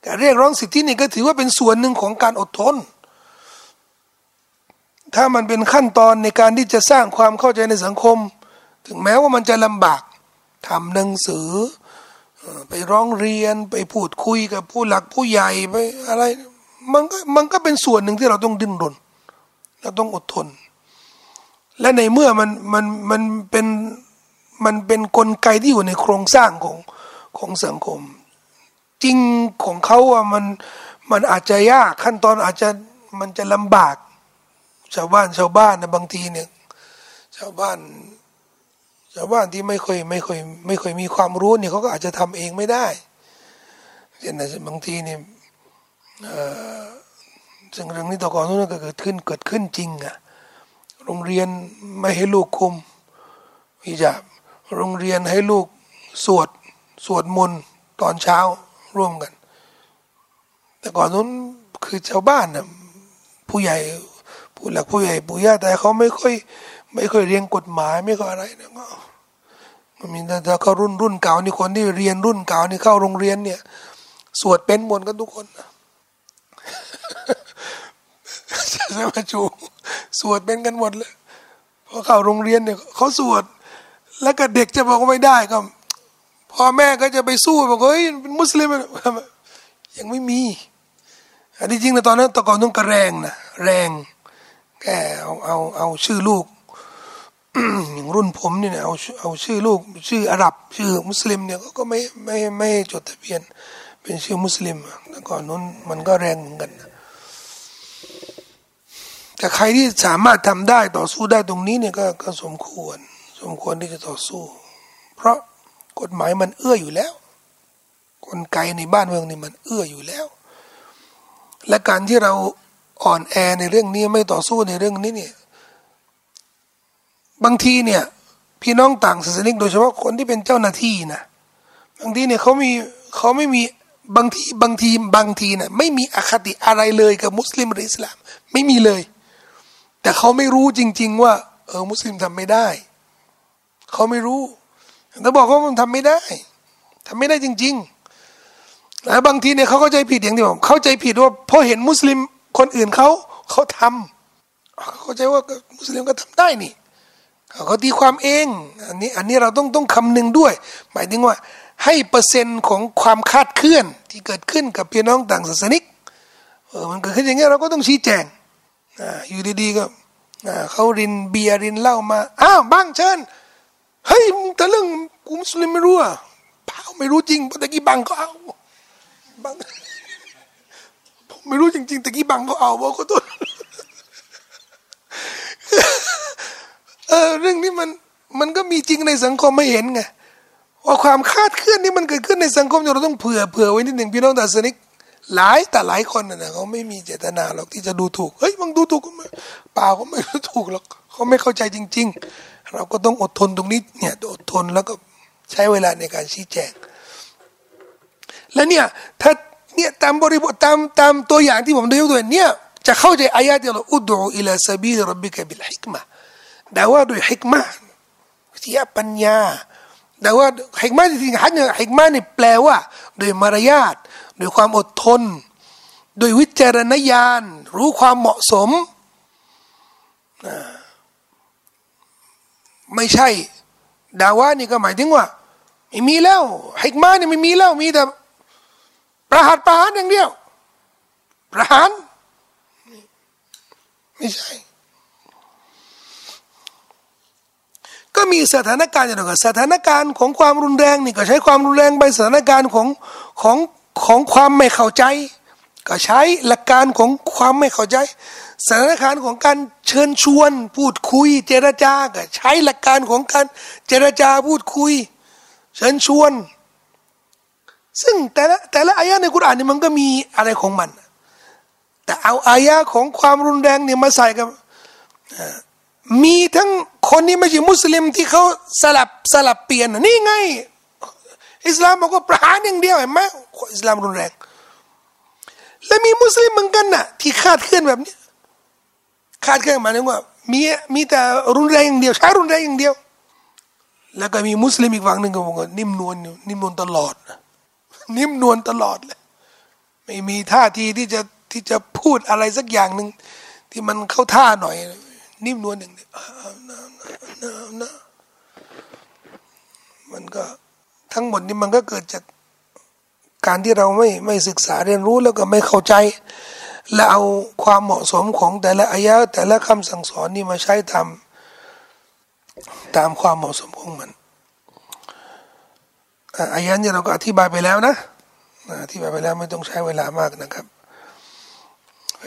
การเรียกร้องสิทธินี่ก็ถือว่าเป็นส่วนหนึ่งของการอดทนถ้ามันเป็นขั้นตอนในการที่จะสร้างความเข้าใจในสังคมถึงแม้ว่ามันจะลำบากทำหนังสือไปร้องเรียนไปพูดคุยกับผู้หลักผู้ใหญ่ไปอะไรมันก็เป็นส่วนหนึ่งที่เราต้องดิ้นรนเราต้องอดทนและในเมื่อมันเป็นกลไกที่อยู่ในโครงสร้างของสังคมจริงของเขาว่ามันอาจจะยากขั้นตอนอาจจะมันจะลำบากชาวบ้านนะบางทีเนี่ยชาวบ้านที่ไม่เคยมีความรู้เนี่ยเขาก็อาจจะทำเองไม่ได้เช่นบางทีเนี่ยซึ่งเรื่องนี้ต่อก่อนนู้นก็เกิดขึ้นจริงอะโรงเรียนไม่ให้ลูกคุมฮิญาบโรงเรียนให้ลูกสวดมนต์ตอนเช้าร่วมกันแต่ก่อนนู้นคือชาวบ้านนะผู้ใหญ่ผู้หลักผู้ใหญ่ปู่ย่าแต่เขาไม่ค่อยเรียนกฎหมายไม่ค่อยอะไรนะก็มันมีแต่เขารุ่นเก่านี่คนที่เรียนรุ่นเก่านี่เข้าโรงเรียนเนี่ยสวดเป็นมนต์กันทุกคนจะมาจูสวดเป็นกันหมดเลยพอเข้าโรงเรียนเนี่ยเขาสวดแล้วก็เด็กจะบอกว่าไม่ได้ก็พ่อแม่ก็จะไปสู้บอกเฮ้ยเป็นมุสลิมยังไม่มีอันนี้จริงนะตอนนั้นตะกอนต้องกระแรงนะแรงแกเอาชื่อลูก อย่างรุ่นผมเนี่ยเอาชื่อลูกชื่ออาหรับชื่อมุสลิมเนี่ยก็ไม่จดทะเบียนเป็นชื่อมุสลิมแต่ก่อนนู้นมันก็แรงเหมือนกันแต่ใครที่สามารถทำได้ต่อสู้ได้ตรงนี้เนี่ยก็สมควรที่จะต่อสู้เพราะกฎหมายมันเอื้ออยู่แล้วกลไกในบ้านเมืองนี่มันเอื้ออยู่แล้วและการที่เราอ่อนแอในเรื่องนี้ไม่ต่อสู้ในเรื่องนี้เนี่ยบางทีเนี่ยพี่น้องต่างศาสนิกโดยเฉพาะคนที่เป็นเจ้าหน้าที่นะบางทีเนี่ยเขาไม่มีบางทีนะไม่มีอคติอะไรเลยกับมุสลิมหรืออิสลามไม่มีเลยแต่เขาไม่รู้จริงๆว่ามุสลิมทำไม่ได้เขาไม่รู้แต่บอกว่ามันทำไม่ได้จริงๆนะบางทีเนี่ยเขาเข้าใจผิดอย่างที่ผมเข้าใจผิดว่าพอเห็นมุสลิมคนอื่นเขาทำเข้าใจว่ามุสลิมก็ทำได้นี่เขาตีความเองอันนี้เราต้องคำนึงด้วยหมายถึงว่าให้เปอร์เซ็นต์ของความคาดเคลื่อนที่เกิดขึ้นกับพี่น้องต่างศาสนิกมันเกิดขึ้นอย่างนี้เราก็ต้องชี้แจงอยู่ดีๆก็เขารินเบียร์รินเหล้ามาอ้าวบ้างเชิญเฮ้ยแต่เรื่องกูมุสลิมไม่รู้อ่ะเปล่าไม่รู้จริงเพราะตะกี้บังก็เอาบังไม่รู้จริงๆตะกี้บังก็เอาบอกก็ต้นเรื่องนี้มันก็มีจริงในสังคมไม่เห็นไงว่าความคาดเคลื่อนนี่มันเกิดขึ้นในสังคมเราต้องเผื่อไว้นิดหนึ่งพี่น้องศาสนิกหลายคนน่ะเขาไม่มีเจตนาหรอกที่จะดูถูกเฮ้ยมึงดูถูกกันมั้ยเปล่าก็ไม่ดูถูกหรอกเขาไม่เข้าใจจริงๆเราก็ต้องอดทนตรงนี้เนี่ยอดทนแล้วก็ใช้เวลาในการชี้แจงและเนี่ยถ้าเนี่ยตามบริบทตามตัวอย่างที่ผมได้ยกตัวเนี่ยจะเข้าใจอายะที่เราอุดูอิลาซาบีร็อบบิกะบิลฮิกมะห์ดะว่าด้วยฮิกมะห์วิทยาปัญญาดะว่าฮิกมะห์ที่หันฮิกมะห์นี่แปลว่าโดยมารยาทโดยความอดทนโดยวิจารณญาณรู้ความเหมาะสมไม่ใช่ ดาวะนี่ก็หมายถึงว่าไม่มีแล้วฮิกมะนี่ไม่มีแล้วมีแต่ประหารอย่างเดียวประหารไม่ใช่ก็มีสถานการณ์อย่างเดียวสถานการณ์ของความรุนแรงนี่ก็ใช้ความรุนแรงไปสถานการณ์ของความไม่เข้าใจก็ใช้หลักการของความไม่เข้าใจสถานการณ์ของการเชิญชวนพูดคุยเจรจาก็ใช้หลักการของการเจรจาพูดคุยเชิญชวนซึ่งแต่ละอายะในกุรอานนี่มันก็มีอะไรของมันแต่เอาอายะของความรุนแรงเนี่ยมาใส่กับมีทั้งคนที่ไม่ใช่มุสลิมที่เขาสลับเปลี่ยนนี่ไงอิสลามมันก็ประหารอย่างเดียวเห็นไหมอิสลามรุนแรงและมีมุสลิมเหมือนกันน่ะที่คาดเคลื่อนแบบนี้คาดเคลื่อนหมายถึงว่ามีแต่รุนแรงอย่างเดียวใช้รุนแรงอย่างเดียวแล้วก็มีมุสลิมอีกฝั่งหนึ่งก็บอกว่านิ่มนวลอยู่นิ่มนวลตลอดนิ่มนวลตลอดเลยไม่มีท่าทีที่จะพูดอะไรสักอย่างหนึ่งที่มันเข้าท่าหน่อยนิ่มนวลอย่างเดียวมันก็ทั้งหมดนี้มันก็เกิดจากการที่เราไม่ศึกษาเรียนรู้แล้วก็ไม่เข้าใจและเอาความเหมาะสมของแต่ละอายะแต่ละคำสั่งสอนนี่มาใช้ตามความเหมาะสมของมันอายะนี้เราก็อธิบายไปแล้วนะอธิบายไปแล้วไม่ต้องใช้เวลามากนะครับ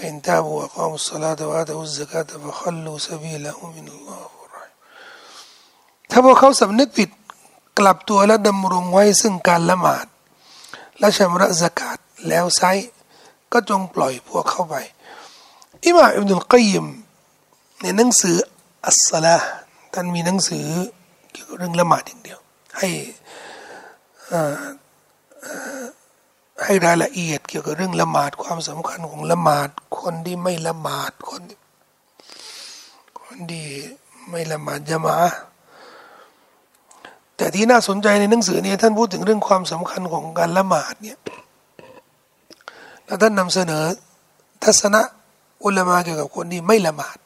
อินตาบุวะกอมุสลาตวะตะอุซกาตฟะคัลลูซะบีละฮุมินัลลอฮิรอถ้าพวกเขาสำนึกผิดกลับตัวและดำรงไว้ซึ่งการละหมาดและชำระซะกาตแล้วไซก็จงปล่อยพวกเข้าไปอิหม่ามอิบนุลกัยยิมในหนังสืออัสศอลาห์ท่านมีหนังสือเกี่ยวกับเรื่องละหมาดอย่างเดียวให้รายละเอียดเกี่ยวกับเรื่องละหมาดความสำคัญของละหมาดคนที่ไม่ละหมาดคนที่ไม่ละหมาดญะมาอะห์แต่ที่น่าสนใจในหนังสือเนี่ยท่านพูดถึงเรื่องความสำคัญของการละหมาดเนี่ยแล้วท่านนำเสนอทัศนะอุลามะเกี่ยวกับคนที่ไม่ละหมาด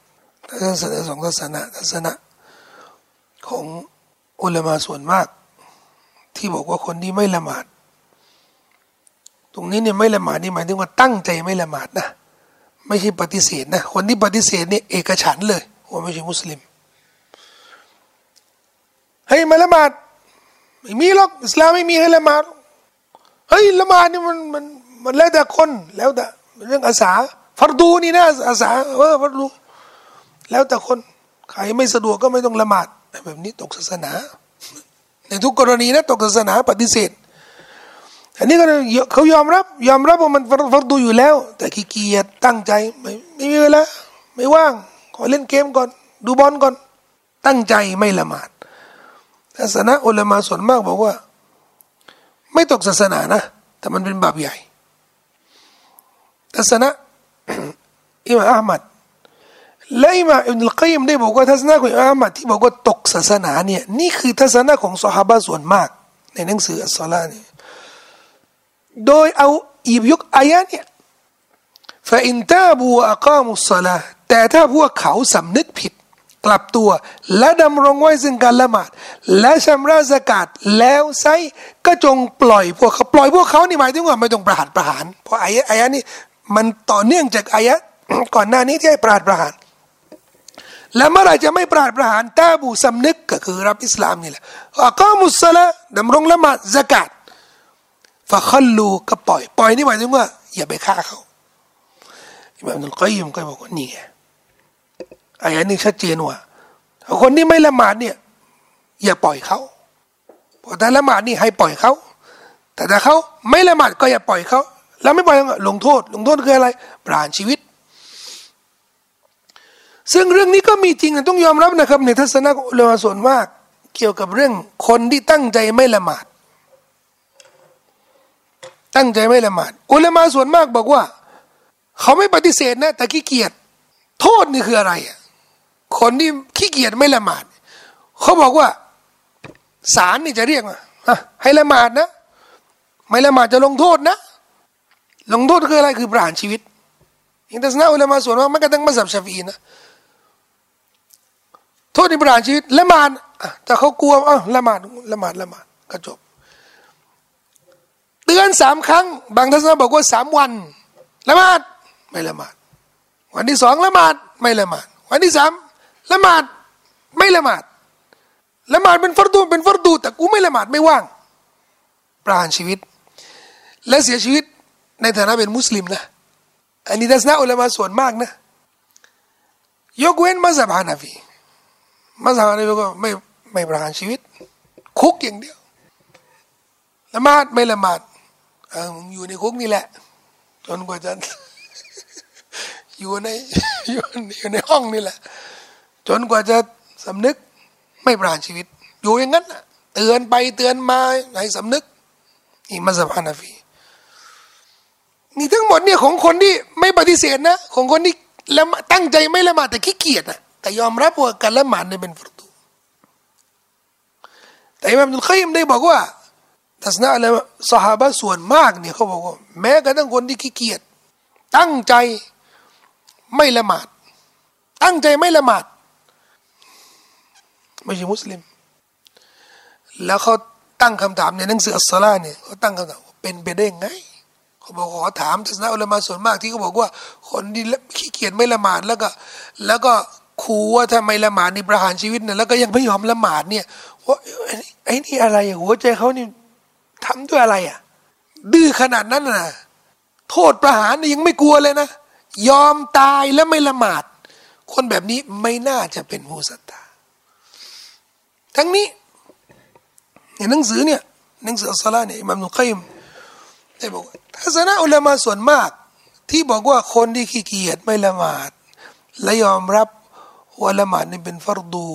ท่านเสนอสองทัศนะของอุลามะส่วนมากที่บอกว่าคนที่ไม่ละหมาดตรงนี้เนี่ยไม่ละหมาดนี่หมายถึงว่าตั้งใจไม่ละหมาดนะไม่ใช่ปฏิเสธนะคนที่ปฏิเสธเนี่ยเอกฉันท์เลยว่าไม่ใช่มุสลิมเฮ้ยมาละหมาดไม่มีหรอกอิสลามไม่มีให้ละหมาดเฮ้ยละหมาดนี่มันแล้วแต่คนแล้วแต่เรื่องอาสาฟัรดูนี่นะอาสาฟัรดูแล้วแต่คนใครไม่สะดวกก็ไม่ต้องละหมาดแบบนี้ตกศาสนาในทุกกรณีนะตกศาสนาปฏิเสธอันนี้ก็เขายอมรับว่ามันฟัรดูอยู่แล้วแต่ขี้เกียจตั้งใจไม่มีเวลาไม่ว่างขอเล่นเกมก่อนดูบอลก่อนตั้งใจไม่ละหมาดศาสนาอุลามะส่วนมากบอกว่าไม่ตกศาสนานะแต่มันเป็นบาปใหญ่ศาสนาอิหม่ามอะห์มัดและอิหม่ามอิบนุลกัยยิมได้บอกว่าทัศนะของอิหม่ามอะห์มัดที่บอกว่าตกศาสนาเนี่ยนี่คือทัศนะของซอฮาบะห์ส่วนมากในหนังสืออัสศอลาห์นี่โดยเอาหยิบยกอายะห์เนี่ย فإن تابوا وأقاموا الصلاة แต่ถ้าพวกเขาสำนึกผิดกลับตัวและดำรงไว้ซึ่งการละหมาดและชำระซะกาตแล้วไซก็จงปล่อยพวกเขานี่หมายถึงว่าไม่ต้องประหารเพราะอายะนี้มันต่อเนื่องจากอายะก่อนหน้านี้ที่ให้ประหารและเมื่อไรจะไม่ประหารตาบูสำนึกก็คือรับอิสลามนี่แหละอะกอมุสศอลาดำรงละหมาดซะกาตฟะคัลลูก็ปล่อยนี่หมายถึงว่าอย่าไปฆ่าเขาอิหม่ามอิบนุลกัยยิมก็บอกว่านี่ไงอายะนี้ชัดเจนว่าคนที่ไม่ละหมาดเนี่ยอย่าปล่อยเขาพอถ้าละหมาดนี่ให้ปล่อยเขาแต่ถ้าเขาไม่ละหมาดก็อย่าปล่อยเขาแล้วไม่ปล่อยลงโทษคืออะไรประหารชีวิตซึ่งเรื่องนี้ก็มีจริงต้องยอมรับนะครับในทัศนะอุลามะส่วนมากเกี่ยวกับเรื่องคนที่ตั้งใจไม่ละหมาดอุลามะส่วนมากบอกว่าเขาไม่ปฏิเสธนะแต่ขี้เกียจโทษนี่คืออะไรอ่ะคนที่ขี้เกียจไม่ละหมาดเขาบอกว่าศาลนี่จะเรียกว่าให้ละหมาดนะไม่ละหมาดจะลงโทษนะลงโทษคืออะไรคือประหารชีวิตอย่างทัศนะอุลามะส่วนมากแม้กระทั่งมัซฮับชาฟิอีนะโทษในประหารชีวิตละหมาด แต่เขากลัวละหมาดก็จบเตือนสามครั้งบางท่านบอกว่าสามวันละหมาดไม่ละหมาดวันที่สองละหมาดไม่ละหมาดวันที่สามละหมาดไม่ละหมาดละหมาดเป็นฟัรดูแต่กูไม่ละหมาดไม่ว่างประหารชีวิตและเสียชีวิตในฐานะเป็นมุสลิมนะอันนี้ทัศนะอุลามะส่วนมากนะยกเว้นมัซฮับฮานะฟีก็ไม่ประหารชีวิตคุกอย่างเดียวละหมาดไม่ละหมาดมึงอยู่ในคุกนี่แหละจนกว่าจะอยู่ในห้องนี่แหละจนกว่าจะสำนึกไม่ประหารชีวิตอยู่อย่างนั้นเตือนไปเตือนมาให้สำนึกนี่มัซฮับฮานะฟีนี่ทั้งหมดเนี่ยของคนที่ไม่ปฏิเสธนะของคนที่ละหมาดตั้งใจไม่ละหมาดแต่ขี้เกียจนะแต่ยอมรับว่าการละหมาดเนี่ยเป็นฟัรฎูแต่อิหม่ามอิบนุลค็อยยิมได้บอกว่าทัศนะละซอฮาบะห์ส่วนมากเนี่ยเขาบอกว่าแม้กระทั่งคนที่ขี้เกียจตั้งใจไม่ละหมาดไม่ใช่มุสลิมแล้วเขาตั้งคำถามในหนังสืออัสศอลาห์เนี่ยเขาตั้งคำถามเป็นไปได้ไงเขาบอกขอถามทัศนะอุลามะส่วนมากที่เขาบอกว่าคนที่ขี้เกียจไม่ละหมาดแล้วก็ขู่ว่าถ้าไม่ละหมาดนี่ประหารชีวิตเนี่ยแล้วก็ยังไม่ยอมละหมาดเนี่ยว่าไอ้นี่อะไรหัวใจเขานี่ทำด้วยอะไรอ่ะดื้อขนาดนั้นน่ะโทษประหารนี่ยังไม่กลัวเลยนะยอมตายแล้วไม่ละหมาดคนแบบนี้ไม่น่าจะเป็นผู้ศรัทธาทั้งนี้ในหนังสือเนี่ยหนังสืออัสศอลาห์เนี่ยอิหม่ามอิบนุลค็อยยิมได้บอกทัศนะอุลามะส่วนมากที่บอกว่าคนที่ขี้เกียจไม่ละหมาดและยอมรับว่าละหมาดนี่เป็นฟัรดู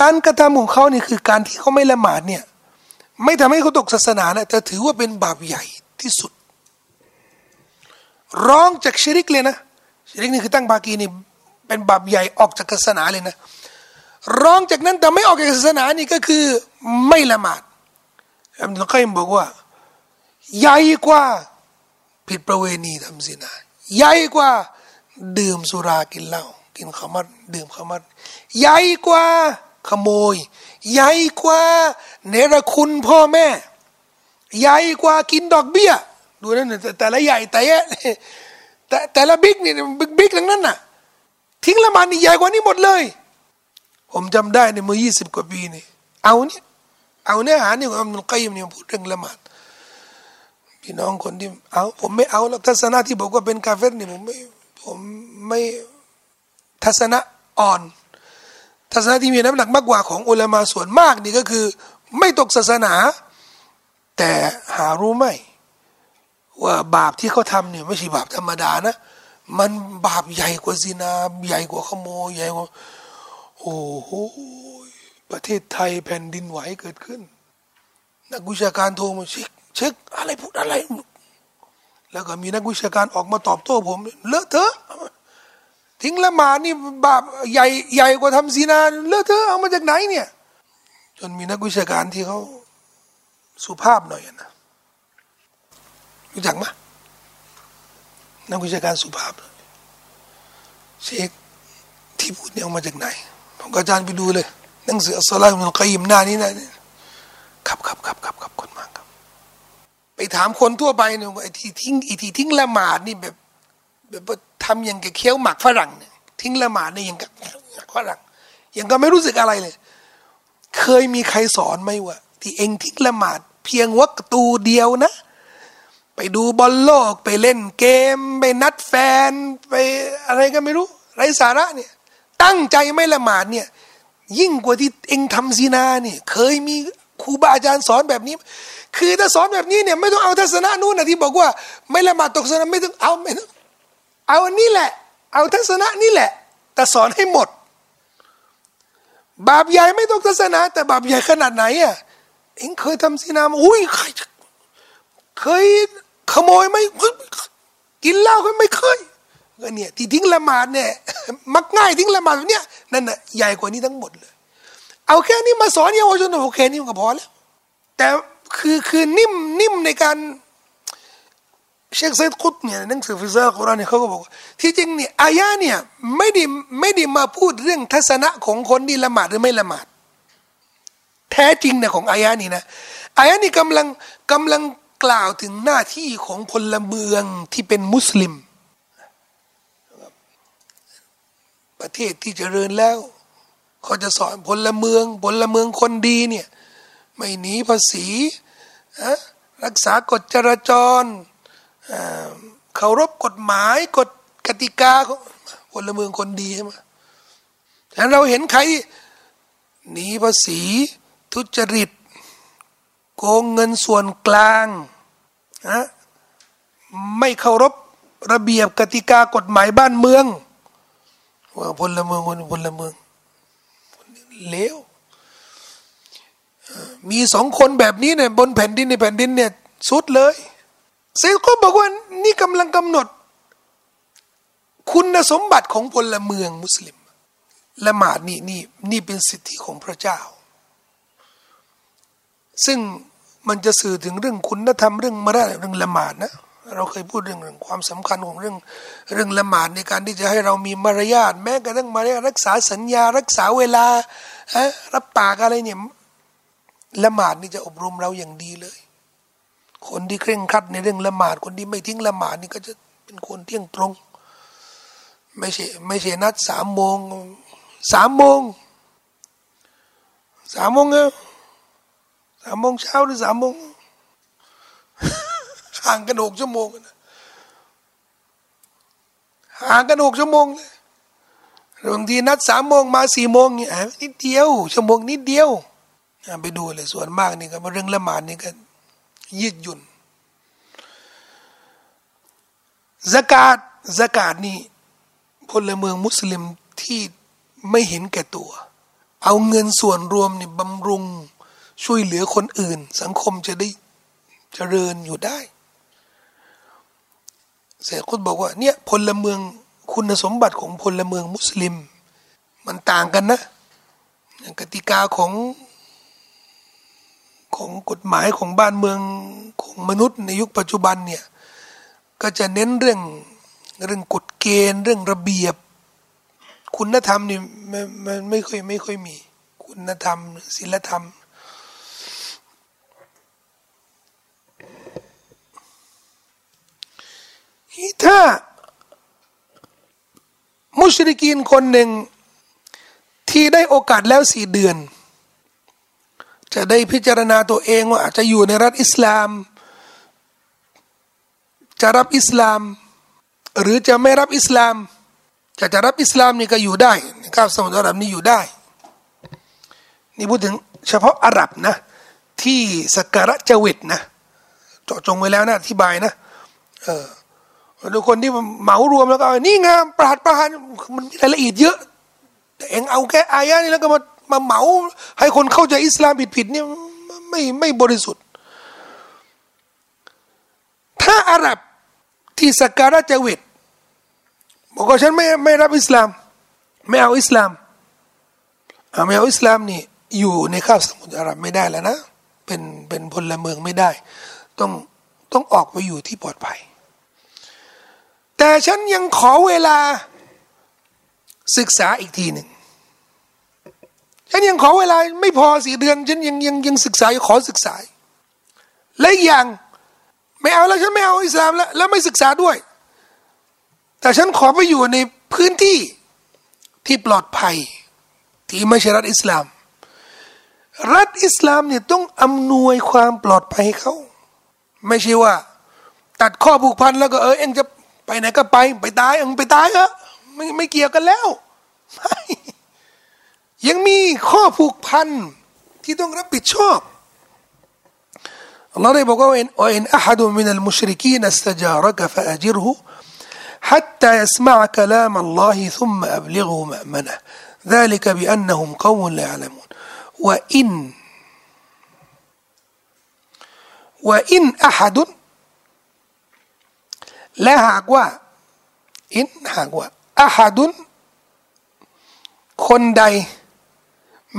การกระทำของเขานี่คือการที่เขาไม่ละหมาดเนี่ยไม่ทำให้เขาตกศาสนานะแต่ถือว่าเป็นบาปใหญ่ที่สุดร้องจากชิริกเลยนะชิริกนี่คือตั้งบากีนี่เป็นบาปใหญ่ออกจากศาสนาเลยนะร้องจากนั้นแต่ไม่ออกจากศาสนานี่ก็คือไม่ละหมาดอิหม่ามอิบนุลค็อยยิมบอกว่าใหญ่กว่าผิดประเวณีทำซินาใหญ่กว่าดื่มสุรากินเหล้ากินขมัดดื่มขมัดใหญ่กว่าขโมยใหญ่กว่าเนรคุณพ่อแม่ใหญ่กว่ากินดอกเบี้ยดูนั่นแต่ละใหญ่แต่ละบิ๊กนี่บิ๊กทั้งนั้นน่ะทิ้งละหมาดนี่ใหญ่กว่านี้หมดเลยผมจำได้ในเมื่อ20กว่าปีนี่เอาเนื้อหานี่ของอิหม่ามอิบนุลค็อยยิมเนี่ยพูดเรื่องละหมาดพี่น้องคนที่เอาผมไม่เอาหรอกทัศนะที่บอกว่าเป็นกาเฟรนี่ผมไม่ทัศนะอ่อนทัศนะที่มีน้ำหนักมากกว่าของอุลามะส่วนมากนี่ก็คือไม่ตกศาสนาแต่หารู้ไหมว่าบาปที่เขาทำเนี่ยไม่ใช่บาปธรรมดานะมันบาปใหญ่กว่าซินาใหญ่กว่าขโมยใหญ่กว่าโอ้โหประเทศไทยแผ่นดินไหวเกิดขึ้นนักวิชาการโทรมาเช็คอะไรพูดอะไรแล้วก็มีนักวิชาการออกมาตอบโต้ผมเลอะเทอะทิ้งละหมาดนี่บาปใหญ่กว่าทำซินาเลอะเทอะเอามาจากไหนเนี่ยจนมีนักวิชาการที่เขาสุภาพหน่อยนะรู้จักไหมนักวิชาการสุภาพเช็คที่พูดเนี่ยเอามาจากไหนผมก็อาจารย์ไปดูเลยหนังสืออัสศอลาห์อิบนุลค็อยยิมหน้านี้นะครับคนมากครับไปถามคนทั่วไปเนี่ยไอ้ที่ทิ้งละหมาดนี่แบบทำอย่างกับเคี้ยวหมากฝรั่งเนี่ยทิ้งละหมาดเนี่ยอย่างกับหมากฝรั่งอย่างก็ไม่รู้สึกอะไรเลยเคยมีใครสอนไหมวะที่เองทิ้งละหมาดเพียงวักตูเดียวนะไปดูบอลโลกไปเล่นเกมไปนัดแฟนไปอะไรก็ไม่รู้ไร้สาระเนี่ยตั้งใจไม่ละหมาดเนี่ยยิ่งกว่าที่เองทำซินาเนี่ยเคยมีครูบาอาจารย์สอนแบบนี้คือถ้าสอนแบบนี้เนี่ยไม่ต้องเอาทัศนะนู้นนะที่บอกว่าไม่ละหมาดตกศาสนาไม่ต้องเอาอันนี้แหละเอาทัศนะนี่แหละแต่สอนให้หมดบาปใหญ่ไม่ตกศาสนาแต่บาปใหญ่ขนาดไหนอ่ะเองเคยทำซินาอุ้ยเคยขโมยไม่กินเหล้าก็ไม่เคยก็เนี่ยที่ทิ้งละหมาดเนี่ยมักง่ายทิ้งละหมาดแบบเนี้ยนั่นน่ะใหญ่กว่านี้ทั้งหมดเลยเอาแค่นี้มาสอนเยาวชนโอเคนี่มันก็พอแล้วแต่คือนิ่มในการ เชคซัยด์กุตเนี่ยหนังสือฟิซากุรอานเขาก็บอกที่จริงเนี่ยอายะเนี่ยไม่ได้มาพูดเรื่องทัศนะของคนที่ละหมาดหรือไม่ละหมาดแท้จริงนะของอายะนี้นะอายะนี้กำลังกล่าวถึงหน้าที่ของพลเมืองที่เป็นมุสลิมประเทศที่เจริญแล้วเขาจะสอนพลเมืองคนดีเนี่ยไม่หนีภาษีรักษากฎจราจรเคารพกฎหมายกฎกติกาของพลเมืองคนดีใช่ไหมแต่เราเห็นใครหนีภาษีทุจริตโกงเงินส่วนกลางนะไม่เคารพระเบียบกติกากฎหมายบ้านเมืองว่าพลเมืองเลวมีสองคนแบบนี้เนี่ยบนแผ่นดินในแผ่นดินเนี่ยสุดเลยเซลก็บอกว่านี่กำลังกำหนดคุณสมบัติของพลเมืองมุสลิมละหมาดนี่เป็นสิทธิของพระเจ้าซึ่งมันจะสื่อถึงเรื่องคุณธรรมเรื่องมารยาทเรื่องละหมาดนะเราเคยพูดเรื่องความสำคัญของเรื่องละหมาดในการที่จะให้เรามีมารยาทแม้กระทั่งมารยาทรักษาสัญญารักษาเวลารับปากอะไรเนี่ยละหมาดนี่จะอบรมเราอย่างดีเลยคนที่เคร่งครัดในเรื่องละหมาดคนที่ไม่ทิ้งละหมาดนี่ก็จะเป็นคนเที่ยงตรงไม่ใช่นัด3 โมงเช้าหรือ3 โมงห่างกัน6 ชั่วโมงห่างกัน6 ชั่วโมงเลยบางทีนัด3 โมงมา4 โมงเนี่ยนิดเดียว1 ชั่วโมงนิดเดียวไปดูเลยส่วนมากนี่ก็เรื่องละหมาดนี่ก็ยืดหยุ่นซะกาตนี่พลเมืองมุสลิมที่ไม่เห็นแก่ตัวเอาเงินส่วนรวมนี่บำรุงช่วยเหลือคนอื่นสังคมจะได้เจริญอยู่ได้เศรษฐกิจบอกว่าเนี่ยพลเมืองคุณสมบัติของพลเมืองมุสลิมมันต่างกันนะกติกาของกฎหมายของบ้านเมืองของมนุษย์ในยุคปัจจุบันเนี่ยก็จะเน้นเรื่องกฎเกณฑ์เรื่องระเบียบคุณธรรมนี่มันไม่ค่อยมีคุณธรรมศีลธรรมถ้ามุชริกีนคนหนึ่งที่ได้โอกาสแล้ว4 เดือนจะได้พิจารณาตัวเองว่าอาจจะอยู่ในรัฐอิสลามจะรับอิสลามหรือจะไม่รับอิสลามจะรับอิสลามนี่ก็อยู่ได้ข้าวสมุทรอาหรับนี่อยู่ได้นี่พูดถึงเฉพาะอาหรับนะที่สักการะจวิตนะเจาะจงไว้แล้วนะอธิบายนะดูคนที่เหมารวมแล้วก็นี่ไงประหารมันมีรายละเอียดเยอะแต่เองเอาแค่อายะนี่แล้วก็มาเหมาให้คนเข้าใจอิสลามผิดๆเนี่ยไม่บริสุทธิ์ถ้าอาหรับที่สักการะจวิตบอกว่าฉันไม่รับอิสลามไม่เอาอิสลามไม่เอาอิสลามนี่อยู่ในคาบสมุทรอาหรับไม่ได้แล้วนะเป็นพลเมืองไม่ได้ต้องออกไปอยู่ที่ปลอดภัยแต่ฉันยังขอเวลาศึกษาอีกทีหนึ่งฉันยังขอเวลาไม่พอ4 เดือนฉันยังศึกษาขอศึกษาและอีกอย่างไม่เอาแล้วฉันไม่เอาอิสลามแล้วไม่ศึกษาด้วยแต่ฉันขอไปอยู่ในพื้นที่ที่ปลอดภัยที่ไม่ใช่รัฐอิสลามรัฐอิสลามเนี่ยต้องอำนวยความปลอดภัยให้เขาไม่ใช่ว่าตัดข้อผูกพันแล้วก็เอ็งจะไปไหนก็ไปตายเอ็งไปตายเถอะไม่เกี่ยวกันแล้วไม่ยังมีข้อผูกพันที่ต้องรับผิดชอบอัลลอฮ์ได้บอกว่าอินอะฮัดุมินัลมุชริกีนอัสตะจาระกะฟะอะจิรฮูحتى يسمع كلام الله ثم أبلغه مأمنه ذلك بأنهم قوم لا يعلمون وإن أحد لا هاقوا إن هاقوا أحد خندي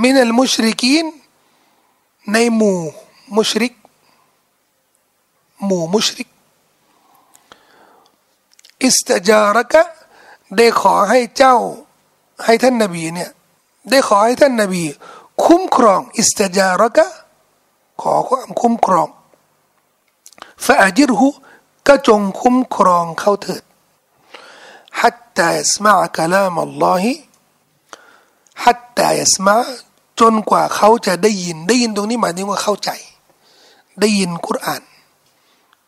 من المشركين نيمو مشرك อิสตะจาระกะได้ขอให้เจ้าให้ท่านนบีเนี่ยได้ขอให้ท่านนบีคุ้มครองอิสตะจาระกะขอความคุ้มครองฟะอัจิรฮุก็จงคุ้มครองเขาเถิด حتى يسمع كلام الله حتى يسمع จนกว่าเขาจะได้ยินตรงนี้หมายถึงว่าเข้าใจได้ยินกุรอาน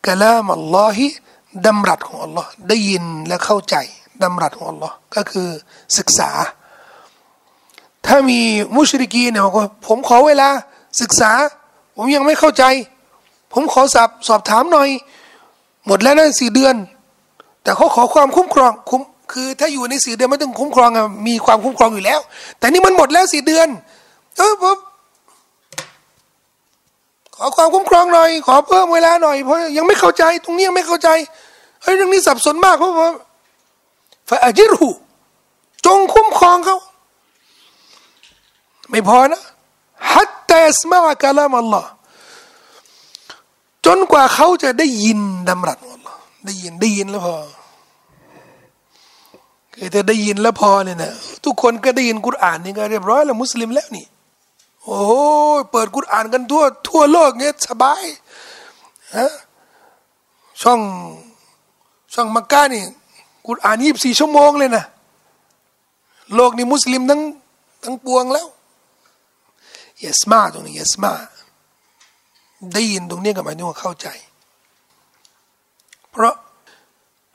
กะลามอัลลอฮิดำรัสของอัลลอฮ์ได้ยินและเข้าใจดำรัสของอัลลอฮ์ก็คือศึกษาถ้ามีมุชริกีเนี่ยบอกว่าผมขอเวลาศึกษาผมยังไม่เข้าใจผมขอสอบถามหน่อยหมดแล้วนั่น4 เดือนแต่เขาขอความคุ้มครองคือถ้าอยู่ใน4 เดือนไม่ต้องคุ้มครองมีความคุ้มครองอยู่แล้วแต่นี่มันหมดแล้ว4 เดือนผมขอความคุ้มครองหน่อยขอเพิ่มเวลาหน่อยเพราะยังไม่เข้าใจตรงนี้ยังไม่เข้าใจเรื่องนี้สับสนมากเพราะว่าฟะอัจิรฮุจงคุ้มครองเขาไม่พอนะฮัตตายัสมะอ์กะลามอัลลอฮ์จนกว่าเขาจะได้ยินดำรัสของอัลลอฮ์ได้ยินแล้วพอคือถ้าได้ยินแล้วพอเนี่ยนะทุกคนก็ได้ยินกุรอานนี่ก็เรียบร้อยแล้วมุสลิมแล้วนี่โอ้ยเปิดกุรอานกันทั่วโลกเนี่ยสบายฮะช่องมักกะนี่กุรอาน24 ชั่วโมงเลยนะโลกนี้มุสลิมทั้งปวงแล้วยัสมาตรงนี้ยัสมาได้ยินตรงนี้ก็หมายถึงว่าเข้าใจเพราะ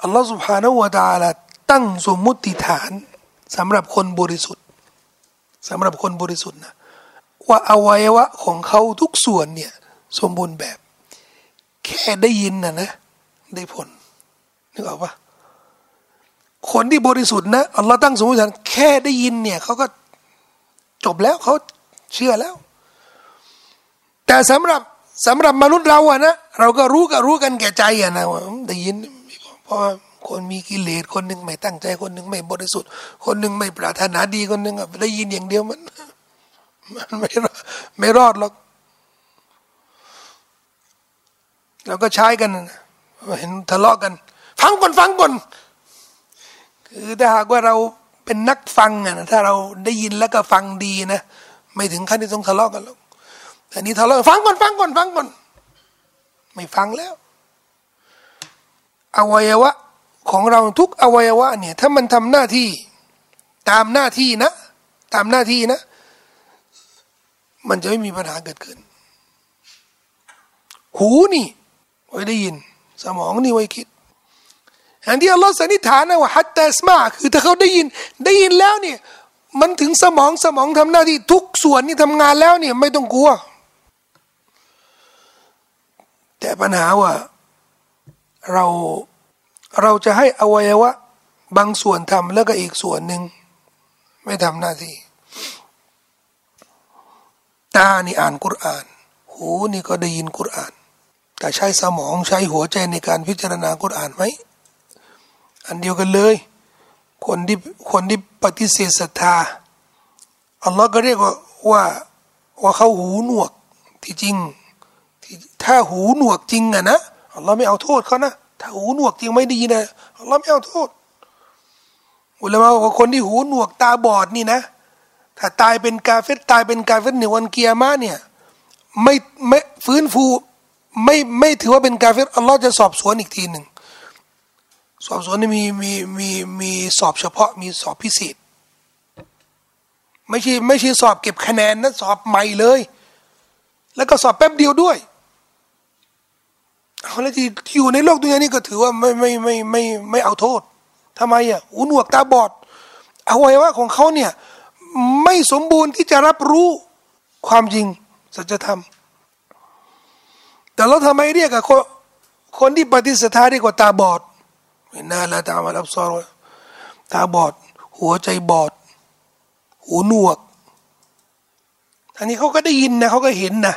อัลลอฮฺ سبحانه และ تعالى ตั้งสมมุติฐานสำหรับคนบริสุทธิ์นะว่าอวัยวะของเขาทุกส่วนเนี่ยสมบูรณ์แบบแค่ได้ยินนะได้ผลนึกออกปะคนที่บริสุทธิ์นะอัลลอฮ์ตั้งสมมติฐานแค่ได้ยินเนี่ยเขาก็จบแล้วเขาเชื่อแล้วแต่สำหรับมนุษย์เราอะนะเราก็รู้กันแก่ใจอะนะได้ยินเพราะคนมีกิเลสคนหนึ่งไม่ตั้งใจคนหนึ่งไม่บริสุทธิ์คนหนึ่งไม่ปรารถนาดีคนหนึ่งได้ยินอย่างเดียวมันไม่รอดหรอกเราก็ใช้กันนะเห็นทะเลาะกันฟังก่อนคือถ้าหากว่าเราเป็นนักฟังอะนะถ้าเราได้ยินแล้วก็ฟังดีนะไม่ถึงขั้นที่ต้องทะเลาะกันหรอกแต่นี่ทะเลาะฟังก่อนไม่ฟังแล้วอวัยวะของเราทุกอวัยวะเนี่ยถ้ามันทำหน้าที่ตามหน้าที่นะมันจะไม่มีปัญหาเกิดขึ้นหูนี่ไว้ได้ยินสมองนี่ไว้คิดอันที่อัลลอฮฺสันนิษฐานนะว่าฮัตตาสมาคือถ้าเขาได้ยินแล้วเนี่ยมันถึงสมองทำหน้าที่ทุกส่วนนี่ทำงานแล้วเนี่ยไม่ต้องกลัวแต่ปัญหาว่าเราจะให้อวัยวะบางส่วนทำแล้วก็อีกส่วนหนึ่งไม่ทำหน้าที่ตานี่อ่านกุรอานหูนี่ก็ได้ยินกุรอานแต่ใช้สมองใช้หัวใจในการพิจารณากุรอานไหมอันเดียวกันเลยคนที่ปฏิเสธศรัทธาอัลลอฮ์ก็เรียกว่าเขาหูหนวกที่จริงถ้าหูหนวกจริงอะนะอัลลอฮ์ไม่เอาโทษเขานะถ้าหูหนวกจริงไม่ดีนะอัลลอฮ์ไม่เอาโทษอุลามะฮ์บอกว่าคนที่หูหนวกตาบอดนี่นะถ้าตายเป็นกาเฟรในวันกิยามะฮ์เนี่ยไม่ฟื้นฟูไม่ถือว่าเป็นกาเฟรอัลลอฮ์จะสอบสวนอีกทีหนึ่งสอบสวนนี่มีสอบเฉพาะมีสอบพิเศษไม่ใช่สอบเก็บคะแนนนะสอบใหม่เลยแล้วก็สอบแป๊บเดียวด้วยเอาแล้วที่อยู่ในโลกดุนยานี้ก็ถือว่าไม่เอาโทษทำไมอ่ะหูหนวกตาบอดอวัยวะของเขาเนี่ยไม่สมบูรณ์ที่จะรับรู้ความจริงสัจธรรมแต่เราทำไมเรียกคนที่ปฏิเสธทาเรียกว่าตาบอดไม่น่าละตามารับซ้อนตาบอดหัวใจบอดหูหนวกอันนี้เขาก็ได้ยินนะเขาก็เห็นนะ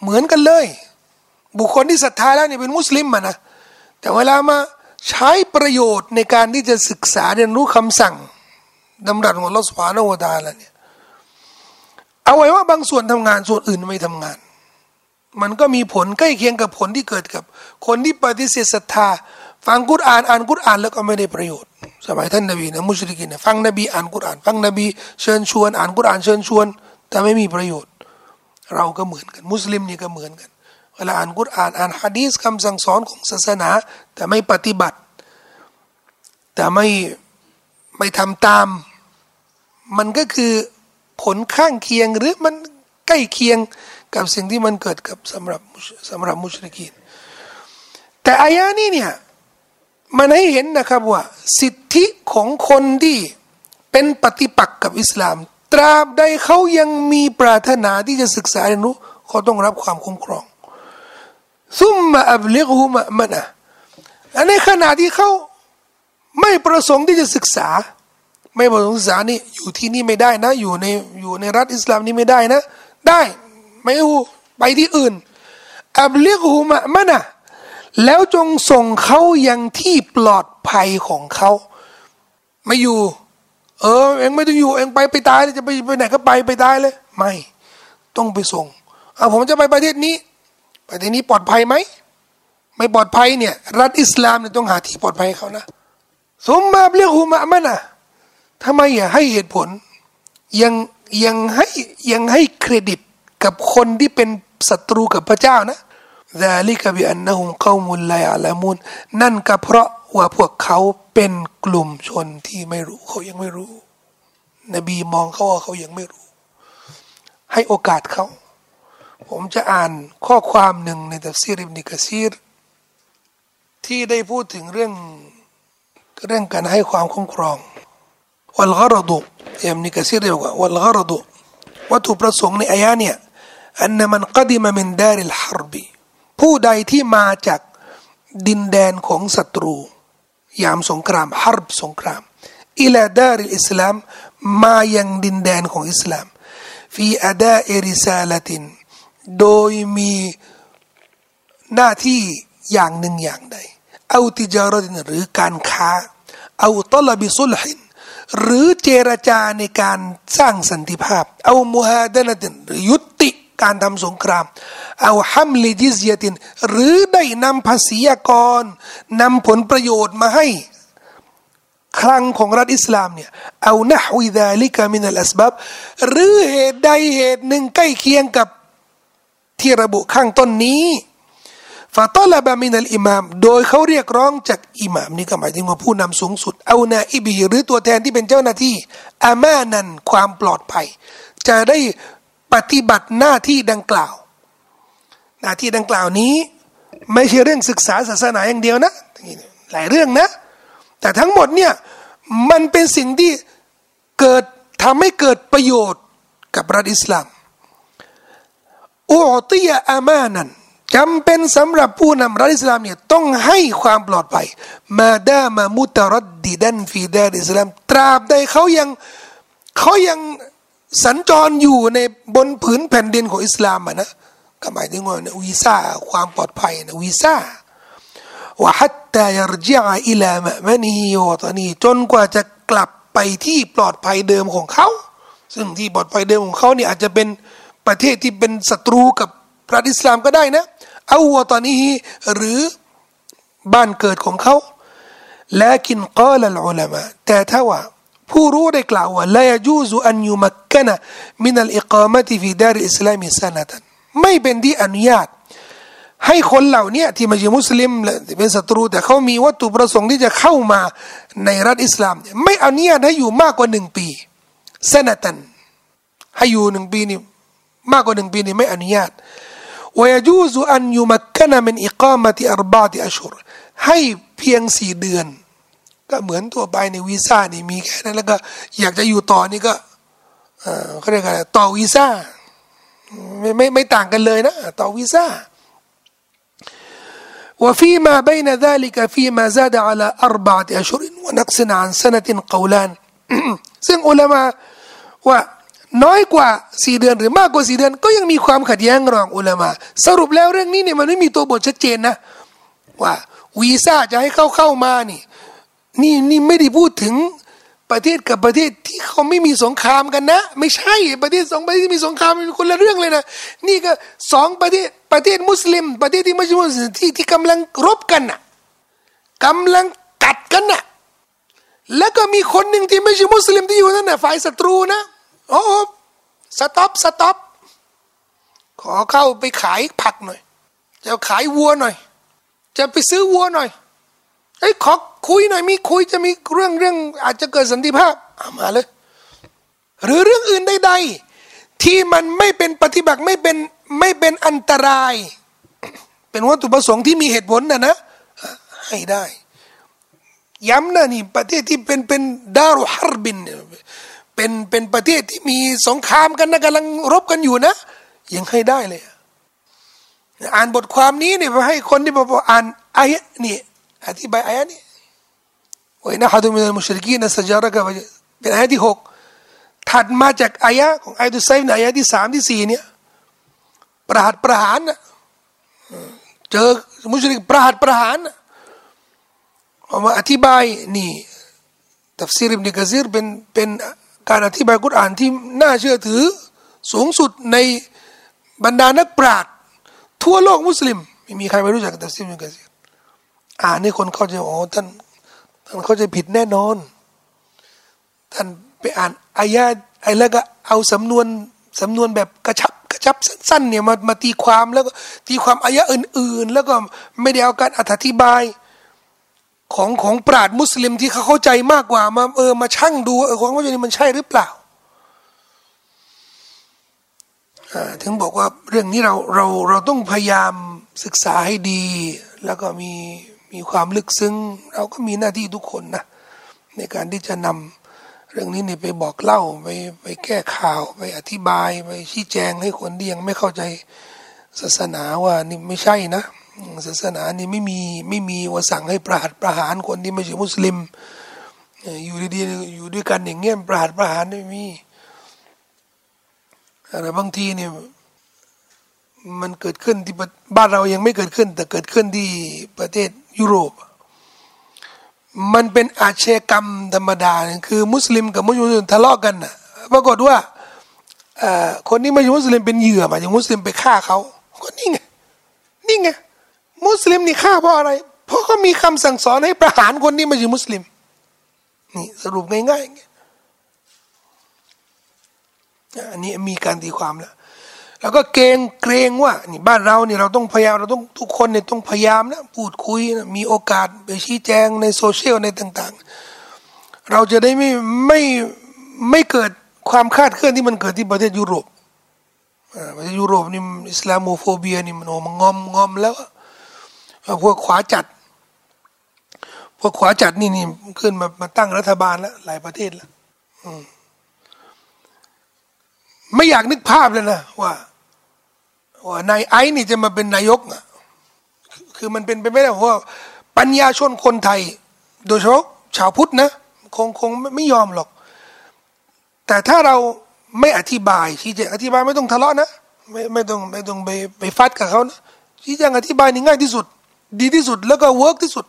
เหมือนกันเลยบุคคลที่ศรัทธาแล้วเนี่ยเป็นมุสลิมมานะแต่เวลามาใช้ประโยชน์ในการที่จะศึกษาเรียนรู้คำสั่งดำรัสของอัลลอฮฺ سبحانه และ تعالى เนี่ยเอาไว้ว่าบางส่วนทำงานส่วนอื่นไม่ทำงาน มันก็มีผลใกล้เคียงกับผลที่เกิดกับคนที่ปฏิเสธศรัทธาฟังกุรอานอ่านกุรอานแล้วก็ไม่ได้ประโยชน์สมัยท่านนบีนะมุชริกีนนะฟังนบีอ่านกุรอานฟังนบีเชิญชวนอ่านกุรอานเชิญชวนแต่ไม่มีประโยชน์เราก็เหมือนกันมุสลิมนี่ก็เหมือนกันเวลาอ่านกุรอานอ่านหะดีษคำสั่งสอนของศาสนาแต่ไม่ปฏิบัติแต่ไม่ทำตามมันก็คือผลข้างเคียงหรือมันใกล้เคียงกับสิ่งที่มันเกิดกับสำหรับมุชริกีนแต่อายะนี้เนี่ยมันให้เห็นนะครับว่าสิทธิของคนที่เป็นปฏิปักษ์กับอิสลามตราบใดเขายังมีปรารถนาที่จะศึกษาเรียนรู้เขาต้องรับความคุ้มครองซุมมาอับลิกฮุมะมะนะอันในขณะที่เขาไม่ประสงค์ที่จะศึกษาไม่ประสงค์ศึกษานี่อยู่ที่นี่ไม่ได้นะอยู่ในรัฐอิสลามนี่ไม่ได้นะได้ไม่รู้ไปที่อื่นอับลิกฮุมะมะนะแล้วจงส่งเขายังที่ปลอดภัยของเขาไม่อยู่เองไม่ต้องอยู่เองไปตายเลยจะไปไหนก็ไปตายเลยไม่ต้องไปส่งผมจะไปประเทศนี้ปลอดภัยไหมไม่ปลอดภัยเนี่ยรัฐอิสลามเนี่ยต้องหาที่ปลอดภัยเขานะสมมาเรียกหูมะมันนะทำไมอย่าให้เหตุผลยังให้เครดิตกับคนที่เป็นศัตรูกับพระเจ้านะذلك بأنهم قوم لا يعلمون นั่นก็เพราะว่าพวกเขาเป็นกลุ่มชนที่ไม่รู้เขายังไม่รู้นบีมองเขาว่าเขายังไม่รู้ให้โอกาสเขาผมจะอ่านข้อความหนึ่งในตัฟซีรอิบนุกะซีรที่ได้พูดถึงเรื่องการให้ความคุ้มครองวัลฆะรฎุอิบนุกะซีรเรียกว่าวัลฆะรฎุวัตถุประสงค์ในอายะเนี่ยอันมันกะดิมะมินดาริลหรบผู้ใดที่มาจากดินแดนของศัตรูยามสงครามฮารบสงครามอิลาดาริลอิสลามมายังดินแดนของอิสลามฟีอดาอิริซาละตินโดยมีหน้าที่อย่างหนึ่งอย่างใดเอาติจาระหรือการค้าเอาตลบิซุลฮินหรือเจรจาในการสร้างสันติภาพเอามุฮาดะนะตินหรือยุติการทำสงครามเอาฮัมลิจิซยะตินหรือได้นำภาษีกรนำผลประโยชน์มาให้คลังของรัฐอิสลามเนี่ยเอานะฮวิซาลิกะมินัลอัสบับหรือเหตุใดเหตุหนึ่งใกล้เคียงกับที่ระบุข้างต้นนี้ฟะตอละบะมินัลอิมามโดยเขาเรียกร้องจากอิหม่ามนี่ก็หมายถึงว่าผู้นำสูงสุดเอานาอิบิหรือตัวแทนที่เป็นเจ้าหน้าที่อามานันความปลอดภัยจะได้ปฏิบัติหน้าที่ดังกล่าวหน้าที่ดังกล่าวนี้ไม่ใช่เรื่องศึกษาศาสนาอย่างเดียวนะหลายเรื่องนะแต่ทั้งหมดเนี่ยมันเป็นสิ่งที่เกิดทำให้เกิดประโยชน์กับรัฐอิสลามอูติยะอามานันจำเป็นสำหรับผู้นำรัฐอิสลามเนี่ยต้องให้ความปลอดภัยมาดามามุตรัดดิดันฟีดาริสลามตราบใดเขายังสัญจรอยู่ในบนผืนแผ่นดินของอิสลามอ่ะนะก็หมายถึงว่าวีซ่าความปลอดภัยนะวีซ่าว่าฮัตตายรจิอ์อิลามะมะนีฮิวะฏอนีจนกว่าจะกลับไปที่ปลอดภัยเดิมของเขาซึ่งที่ปลอดภัยเดิมของเขานี่อาจจะเป็นประเทศที่เป็นศัตรูกับรัฐอิสลามก็ได้นะเอาวะฏอนีฮิหรือบ้านเกิดของเขาلكن قال العلماء แต่ถ้าว่าผู้รู้ได้กล่าวว่าلا يجوز أن يمكن من الإقامة في دار الإسلام سنةไม่เป็นที่อนุญาตให้คนเหล่านี้ที่ไม่ใช่มุสลิมเป็นศัตรูแต่เขามีวัตถุประสงค์ที่จะเข้ามาในรัฐอิสลามไม่อนุญาตให้อยู่มากกว่า1ปีสนะตันให้อยู่1ปีนี่มากกว่า1ปีนี่ไม่อนุญาตويجوز أن يمكن من إقامة أربعة أشهرให้เพียง4เดือนก็เหมือนตัวไปในวีซ่านี่มีแค่นั้นแล้วก็อยากจะอยู่ต่อนี่ก็เขาเรียกอะไรต่อวีซ่าไม่ต่างกันเลยนะต่อวีซ่า وفيما بين ذلك فيما زاد على أربعة أشهر ونقص عن سنة قولان ซึ่งอุลามะว่าน้อยกว่า4เดือนหรือมากกว่า4เดือนก็ยังมีความขัดแย้งรองอุลามะสรุปแล้วเรื่องนี้เนี่ยมันไม่มีตัวบทชัดเจนนะว่าวีซ่าจะให้เข้ามานี่ไม่ได้พูดถึง ประเทศกับประเทศที่เขาไม่มีสงครามกันนะไม่ใช่ประเทศสองประเทศที่มีสงครามเป็นคนละเรื่องเลยนะนี่ก็สองประเทศมุสลิมประเทศที่ไม่ใช่มุสลิมที่กำลังรบกันน่ะกำลังกัดกันน่ะแล้วก็มีคนหนึ่งที่ไม่ใช่มุสลิมที่อยู่นั่นน่ะฝ่ายศัตรูนะโอ้สต็อปขอเข้าไปขายผักหน่อยจะขายวัวหน่อยจะไปซื้อวัวหน่อยไอ้ขอคุยหน่อยมีคุยจะมีเรื่องอาจจะเกิดสันติภาพมาเลยหรือเรื่องอื่นใดๆที่มันไม่เป็นปฏิบัติไม่เป็นอันตรายเป็นวัตถุประสงค์ที่มีเหตุผลนะให้ได้ย้ำนะนี่ประเทศที่เป็นดารุฮารบินเป็นประเทศที่มีสงครามกันนะกำลังรบกันอยู่นะยังให้ได้เลยอ่านบทความนี้เนี่ยให้คนที่บอกอ่านอายะนี่อธิบายอายะนี้ว่าอินนะฮะดุมินัลมุชริกีนซะจาระกะเป็นอายะที่6ถัดมาจากอายะของอัยดุไซฟ์ในอายะที่3ที่4เนี่ยประหารเจอมุชริกประหารเอามาอธิบายนี่ตัฟซีรอิบนุกะซีรเป็นการอธิบายกุรอานที่น่าเชื่อถือสูงสุดในบรรดานักปราชญ์ทั่วโลกมุสลิมไม่มีใครไม่รู้จักตัฟซีรอิบนุกะซีรอ่านให้คนเข้าใจอ๋อท่านเข้าใจผิดแน่นอนท่านไปอ่านอายะแล้วก็เอาสำนวนแบบกระชับสั้นๆเนี่ยมาตีความแล้วก็ตีความอายะอื่นๆแล้วก็ไม่ได้เอาการอธิบายของปราชญ์มุสลิมที่เขาเข้าใจมากกว่ามามาชั่งดูความเข้าใจนี้มันใช่หรือเปล่าถึงบอกว่าเรื่องนี้เราต้องพยายามศึกษาให้ดีแล้วก็มีความลึกซึ้งเราก็มีหน้าที่ทุกคนนะในการที่จะนำเรื่องนี้เนี่ยไปบอกเล่าไปแก้ข่าวไปอธิบายไปชี้แจงให้คนที่ยังไม่เข้าใจศาสนาว่านี่ไม่ใช่นะศาสนานี่ไม่มีว่าสั่งให้ประหารคนที่ไม่ใช่มุสลิมอยู่ดีๆอยู่ด้วยกันอย่างเงี้ยประหารไม่มีอะไรบางทีเนี่ยมันเกิดขึ้นที่บ้านเรายังไม่เกิดขึ้นแต่เกิดขึ้นที่ประเทศยุโรปมันเป็นอาชญากรรมธรรมดาคือมุสลิมกับมุสลิมทะเลาะกันน่ะปรากฏว่าคนที่ไม่ใช่มุสลิมเป็นเหยื่อหมายถึงมุสลิมไปฆ่าเขาก็นี่ไงมุสลิมนี่ฆ่าเพราะอะไรเพราะเขามีคำสั่งสอนให้ประหารคนที่ไม่ใช่มุสลิมนี่สรุปง่ายๆอันนี้มีการตีความแล้วแล้วก็เกรงว่านี่บ้านเราเนี่ยเราต้องพยายามเราต้องทุกคนเนี่ยต้องพยายามนะพูดคุยนะมีโอกาสไปชี้แจงในโซเชียลในต่างๆเราจะได้ไม่เกิดความคาดเคลื่อนที่มันเกิดที่ประเทศยุโรปประเทศยุโรปนี่อิสลามโฟเบียนี่มันงอมแล้วพวกขวาจัดนี่ขึ้นมาตั้งรัฐบาลแล้วหลายประเทศแล้วไม่อยากนึกภาพเลยนะว่านายไอ้นี่จะมาเป็นนายกอ่ะคือมันเป็นไปไม่ได้เพราะว่าปัญญาชนคนไทยโดยเฉพาะชาวพุทธนะคงไม่ยอมหรอกแต่ถ้าเราไม่อธิบายชี้แจงอธิบายไม่ต้องทะเลาะนะไม่ต้องไปฟัดกับเขานะชี้แจงอธิบายนี่ง่ายที่สุดดีที่สุดแล้วก็เวิร์กที่สุด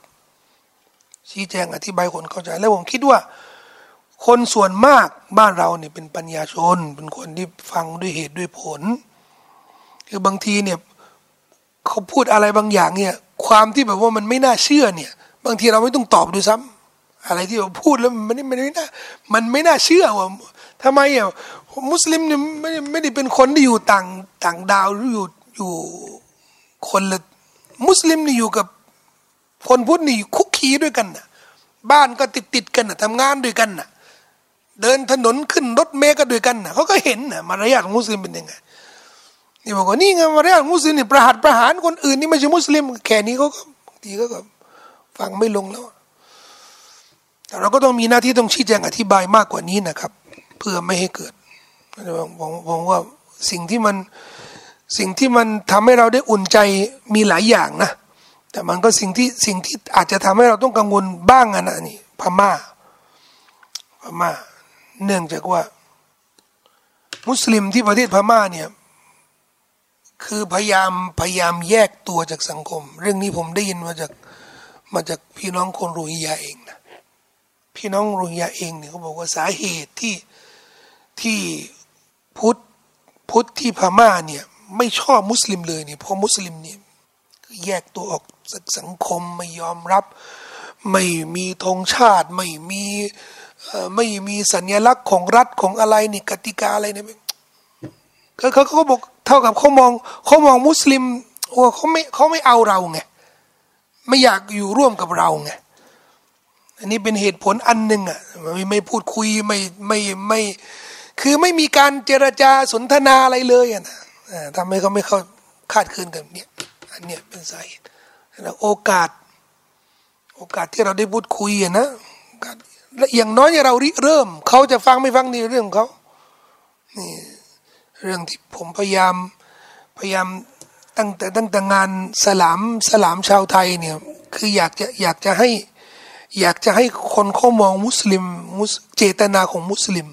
ชี้แจงอธิบายคนเข้าใจแล้วผมคิดว่าคนส่วนมากบ้านเราเนี่ยเป็นปัญญาชนเป็นคนที่ฟังด้วยเหตุด้วยผลคือบางทีเนี่ยเขาพูดอะไรบางอย่างเนี่ยความที่แบบว่ามันไม่น่าเชื่อเนี่ยบางทีเราไม่ต้องตอบด้วยซ้ำอะไรที่แบบพูดแล้วมันไม่น่าเชื่อว่าทำไมอ่ะมุสลิมเนี่ยไม่ได้เป็นคนที่อยู่ต่างดาวหรืออยู่คนละมุสลิมนี่อยู่กับคนพุทธนี่คุกคีด้วยกันนะบ้านก็ติดกันนะทำงานด้วยกันนะเดินถนนขึ้นรถเมล์ก็ด้วยกันนะเขาก็เห็นนะมารยาทของมุสลิมเป็นยังไงนี่บอกว่านี่ไงมารยาทมุสลิมนี่ประหารคนอื่นนี่ไม่ใช่มุสลิมแค่นี้เขาก็บางทีก็ฟังไม่ลงแล้วแต่เราก็ต้องมีหน้าที่ต้องชี้แจงอธิบายมากกว่านี้นะครับเพื่อไม่ให้เกิดผมว่าสิ่งที่มันทำให้เราได้อุ่นใจมีหลายอย่างนะแต่มันก็สิ่งที่อาจจะทำให้เราต้องกังวลบ้างนะนี่พม่าเนื่องจากว่ามุสลิมที่ประเทศพม่าเนี่ยคือพยายามแยกตัวจากสังคมเรื่องนี้ผมได้ยินมาจากพี่น้องคนโรฮิงญาเองนะ พี่น้องโรฮิงญาเองเนี่ยเขาบอกว่าสาเหตุที่พุทธที่พม่าเนี่ยไม่ชอบมุสลิมเลยเนี่ยเพราะมุสลิมเนี่ยแยกตัวออกจากสังคมไม่ยอมรับไม่มีธงชาติไม่มีสัญลักษณ์ของรัฐของอะไรนี่กติกาอะไรเนี่ยเขาบอกเท่ากับเขามองมุสลิมว่าเขาไม่เอาเราไงไม่อยากอยู่ร่วมกับเราไงอันนี้เป็นเหตุผลอันหนึ่งอ่ะไม่พูดคุยไม่คือไม่มีการเจรจาสนทนาอะไรเลยอ่ะนะทำให้เขาไม่เข้าคาดเคลื่อนกันเนี่ยอันเนี้ยเป็นสาเหตุแล้วโอกาสที่เราได้พูดคุยอ่ะนะอย่างน้อยเราริเริ่มเขาจะฟังไม่ฟังนี่เรื่องเขานี่เรื่องที่ผมพยายามตั้งแต่งานสลามชาวไทยเนี่ยคืออยากจะให้คนเขามองมุสลิมเจตนาของมุสลิม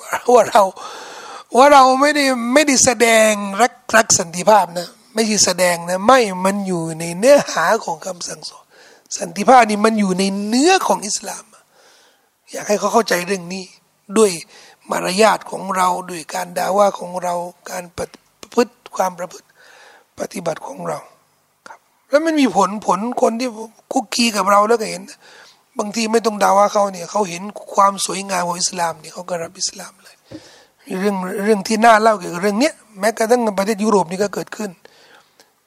ว่าเราไม่ได้แสดงรักสันติภาพนะไม่ใช่แสดงนะไม่มันอยู่ในเนื้อหาของคำสั่งสอนสันติภาพนี่มันอยู่ในเนื้อของอิสลามอยากให้เขาเข้าใจเรื่องนี้ด้วยมารยาทของเราด้วยการดาว่าของเราการประพฤติความประพฤติปฏิบัติของเราครับแล้วมันมีผลคนที่คุกคีกับเราแล้วก็เห็นบางทีไม่ต้องดาว่าเขาเนี่ยเขาเห็นความสวยงามของอิสลามเนี่ยเขาก็รับอิสลามเลยเรื่องที่น่าเล่าเกี่ยวกับเรื่องเนี้ยแม้กระทั่งในประเทศยุโรปนี่ก็เกิดขึ้น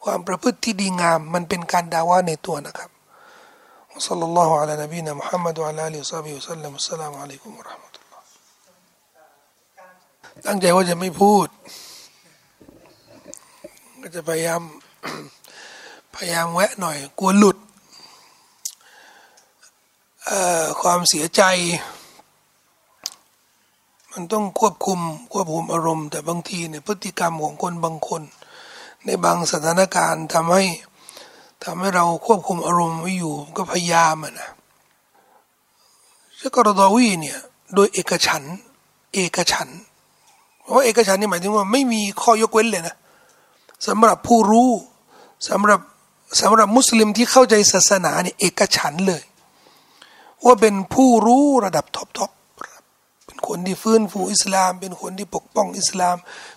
ความประพฤติที่ดีงามมันเป็นการดาว่าในตัวนะครับوصلى الله على نبينا محمد وعلى آله وصحبه وسلم والسلام عليكم ورحمة الله ตั้งใจว่าจะไม่พูดก็จะพยายามแวะหน่อยกลัวหลุดความเสียใจมันต้องควบคุมอารมณ์แต่บางทีเนี่ยพฤติกรรมของคนบางคนในบางสถานการณ์ทำให้เราควบคุมอารมณ์ไว้อยู่ก็พยายามนะเชค กอรฎอวีเนี่ยโดยเอกฉันท์เพราะว่าเอกฉันท์นี่หมายถึงว่าไม่มีข้อยกเว้นเลยนะสำหรับผู้รู้สำหรับมุสลิมที่เข้าใจศาสนาเนี่ยเอกฉันท์เลยว่าเป็นผู้รู้ระดับท็อปๆเป็นคนที่ฟื้นฟูอิสลามเป็นคนที่ปกป้องอิสลาม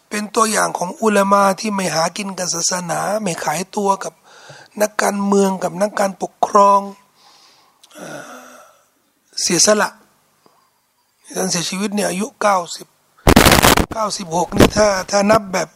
เป็นตัวอย่างของอุลามะที่ไม่หากินกับศาสนาไม่ขายตัวกับนักการเมืองกับนักการปกครองเสียสละท่านเสียชีวิตเนี่ยอายุ96นี่ถ้านับแบบ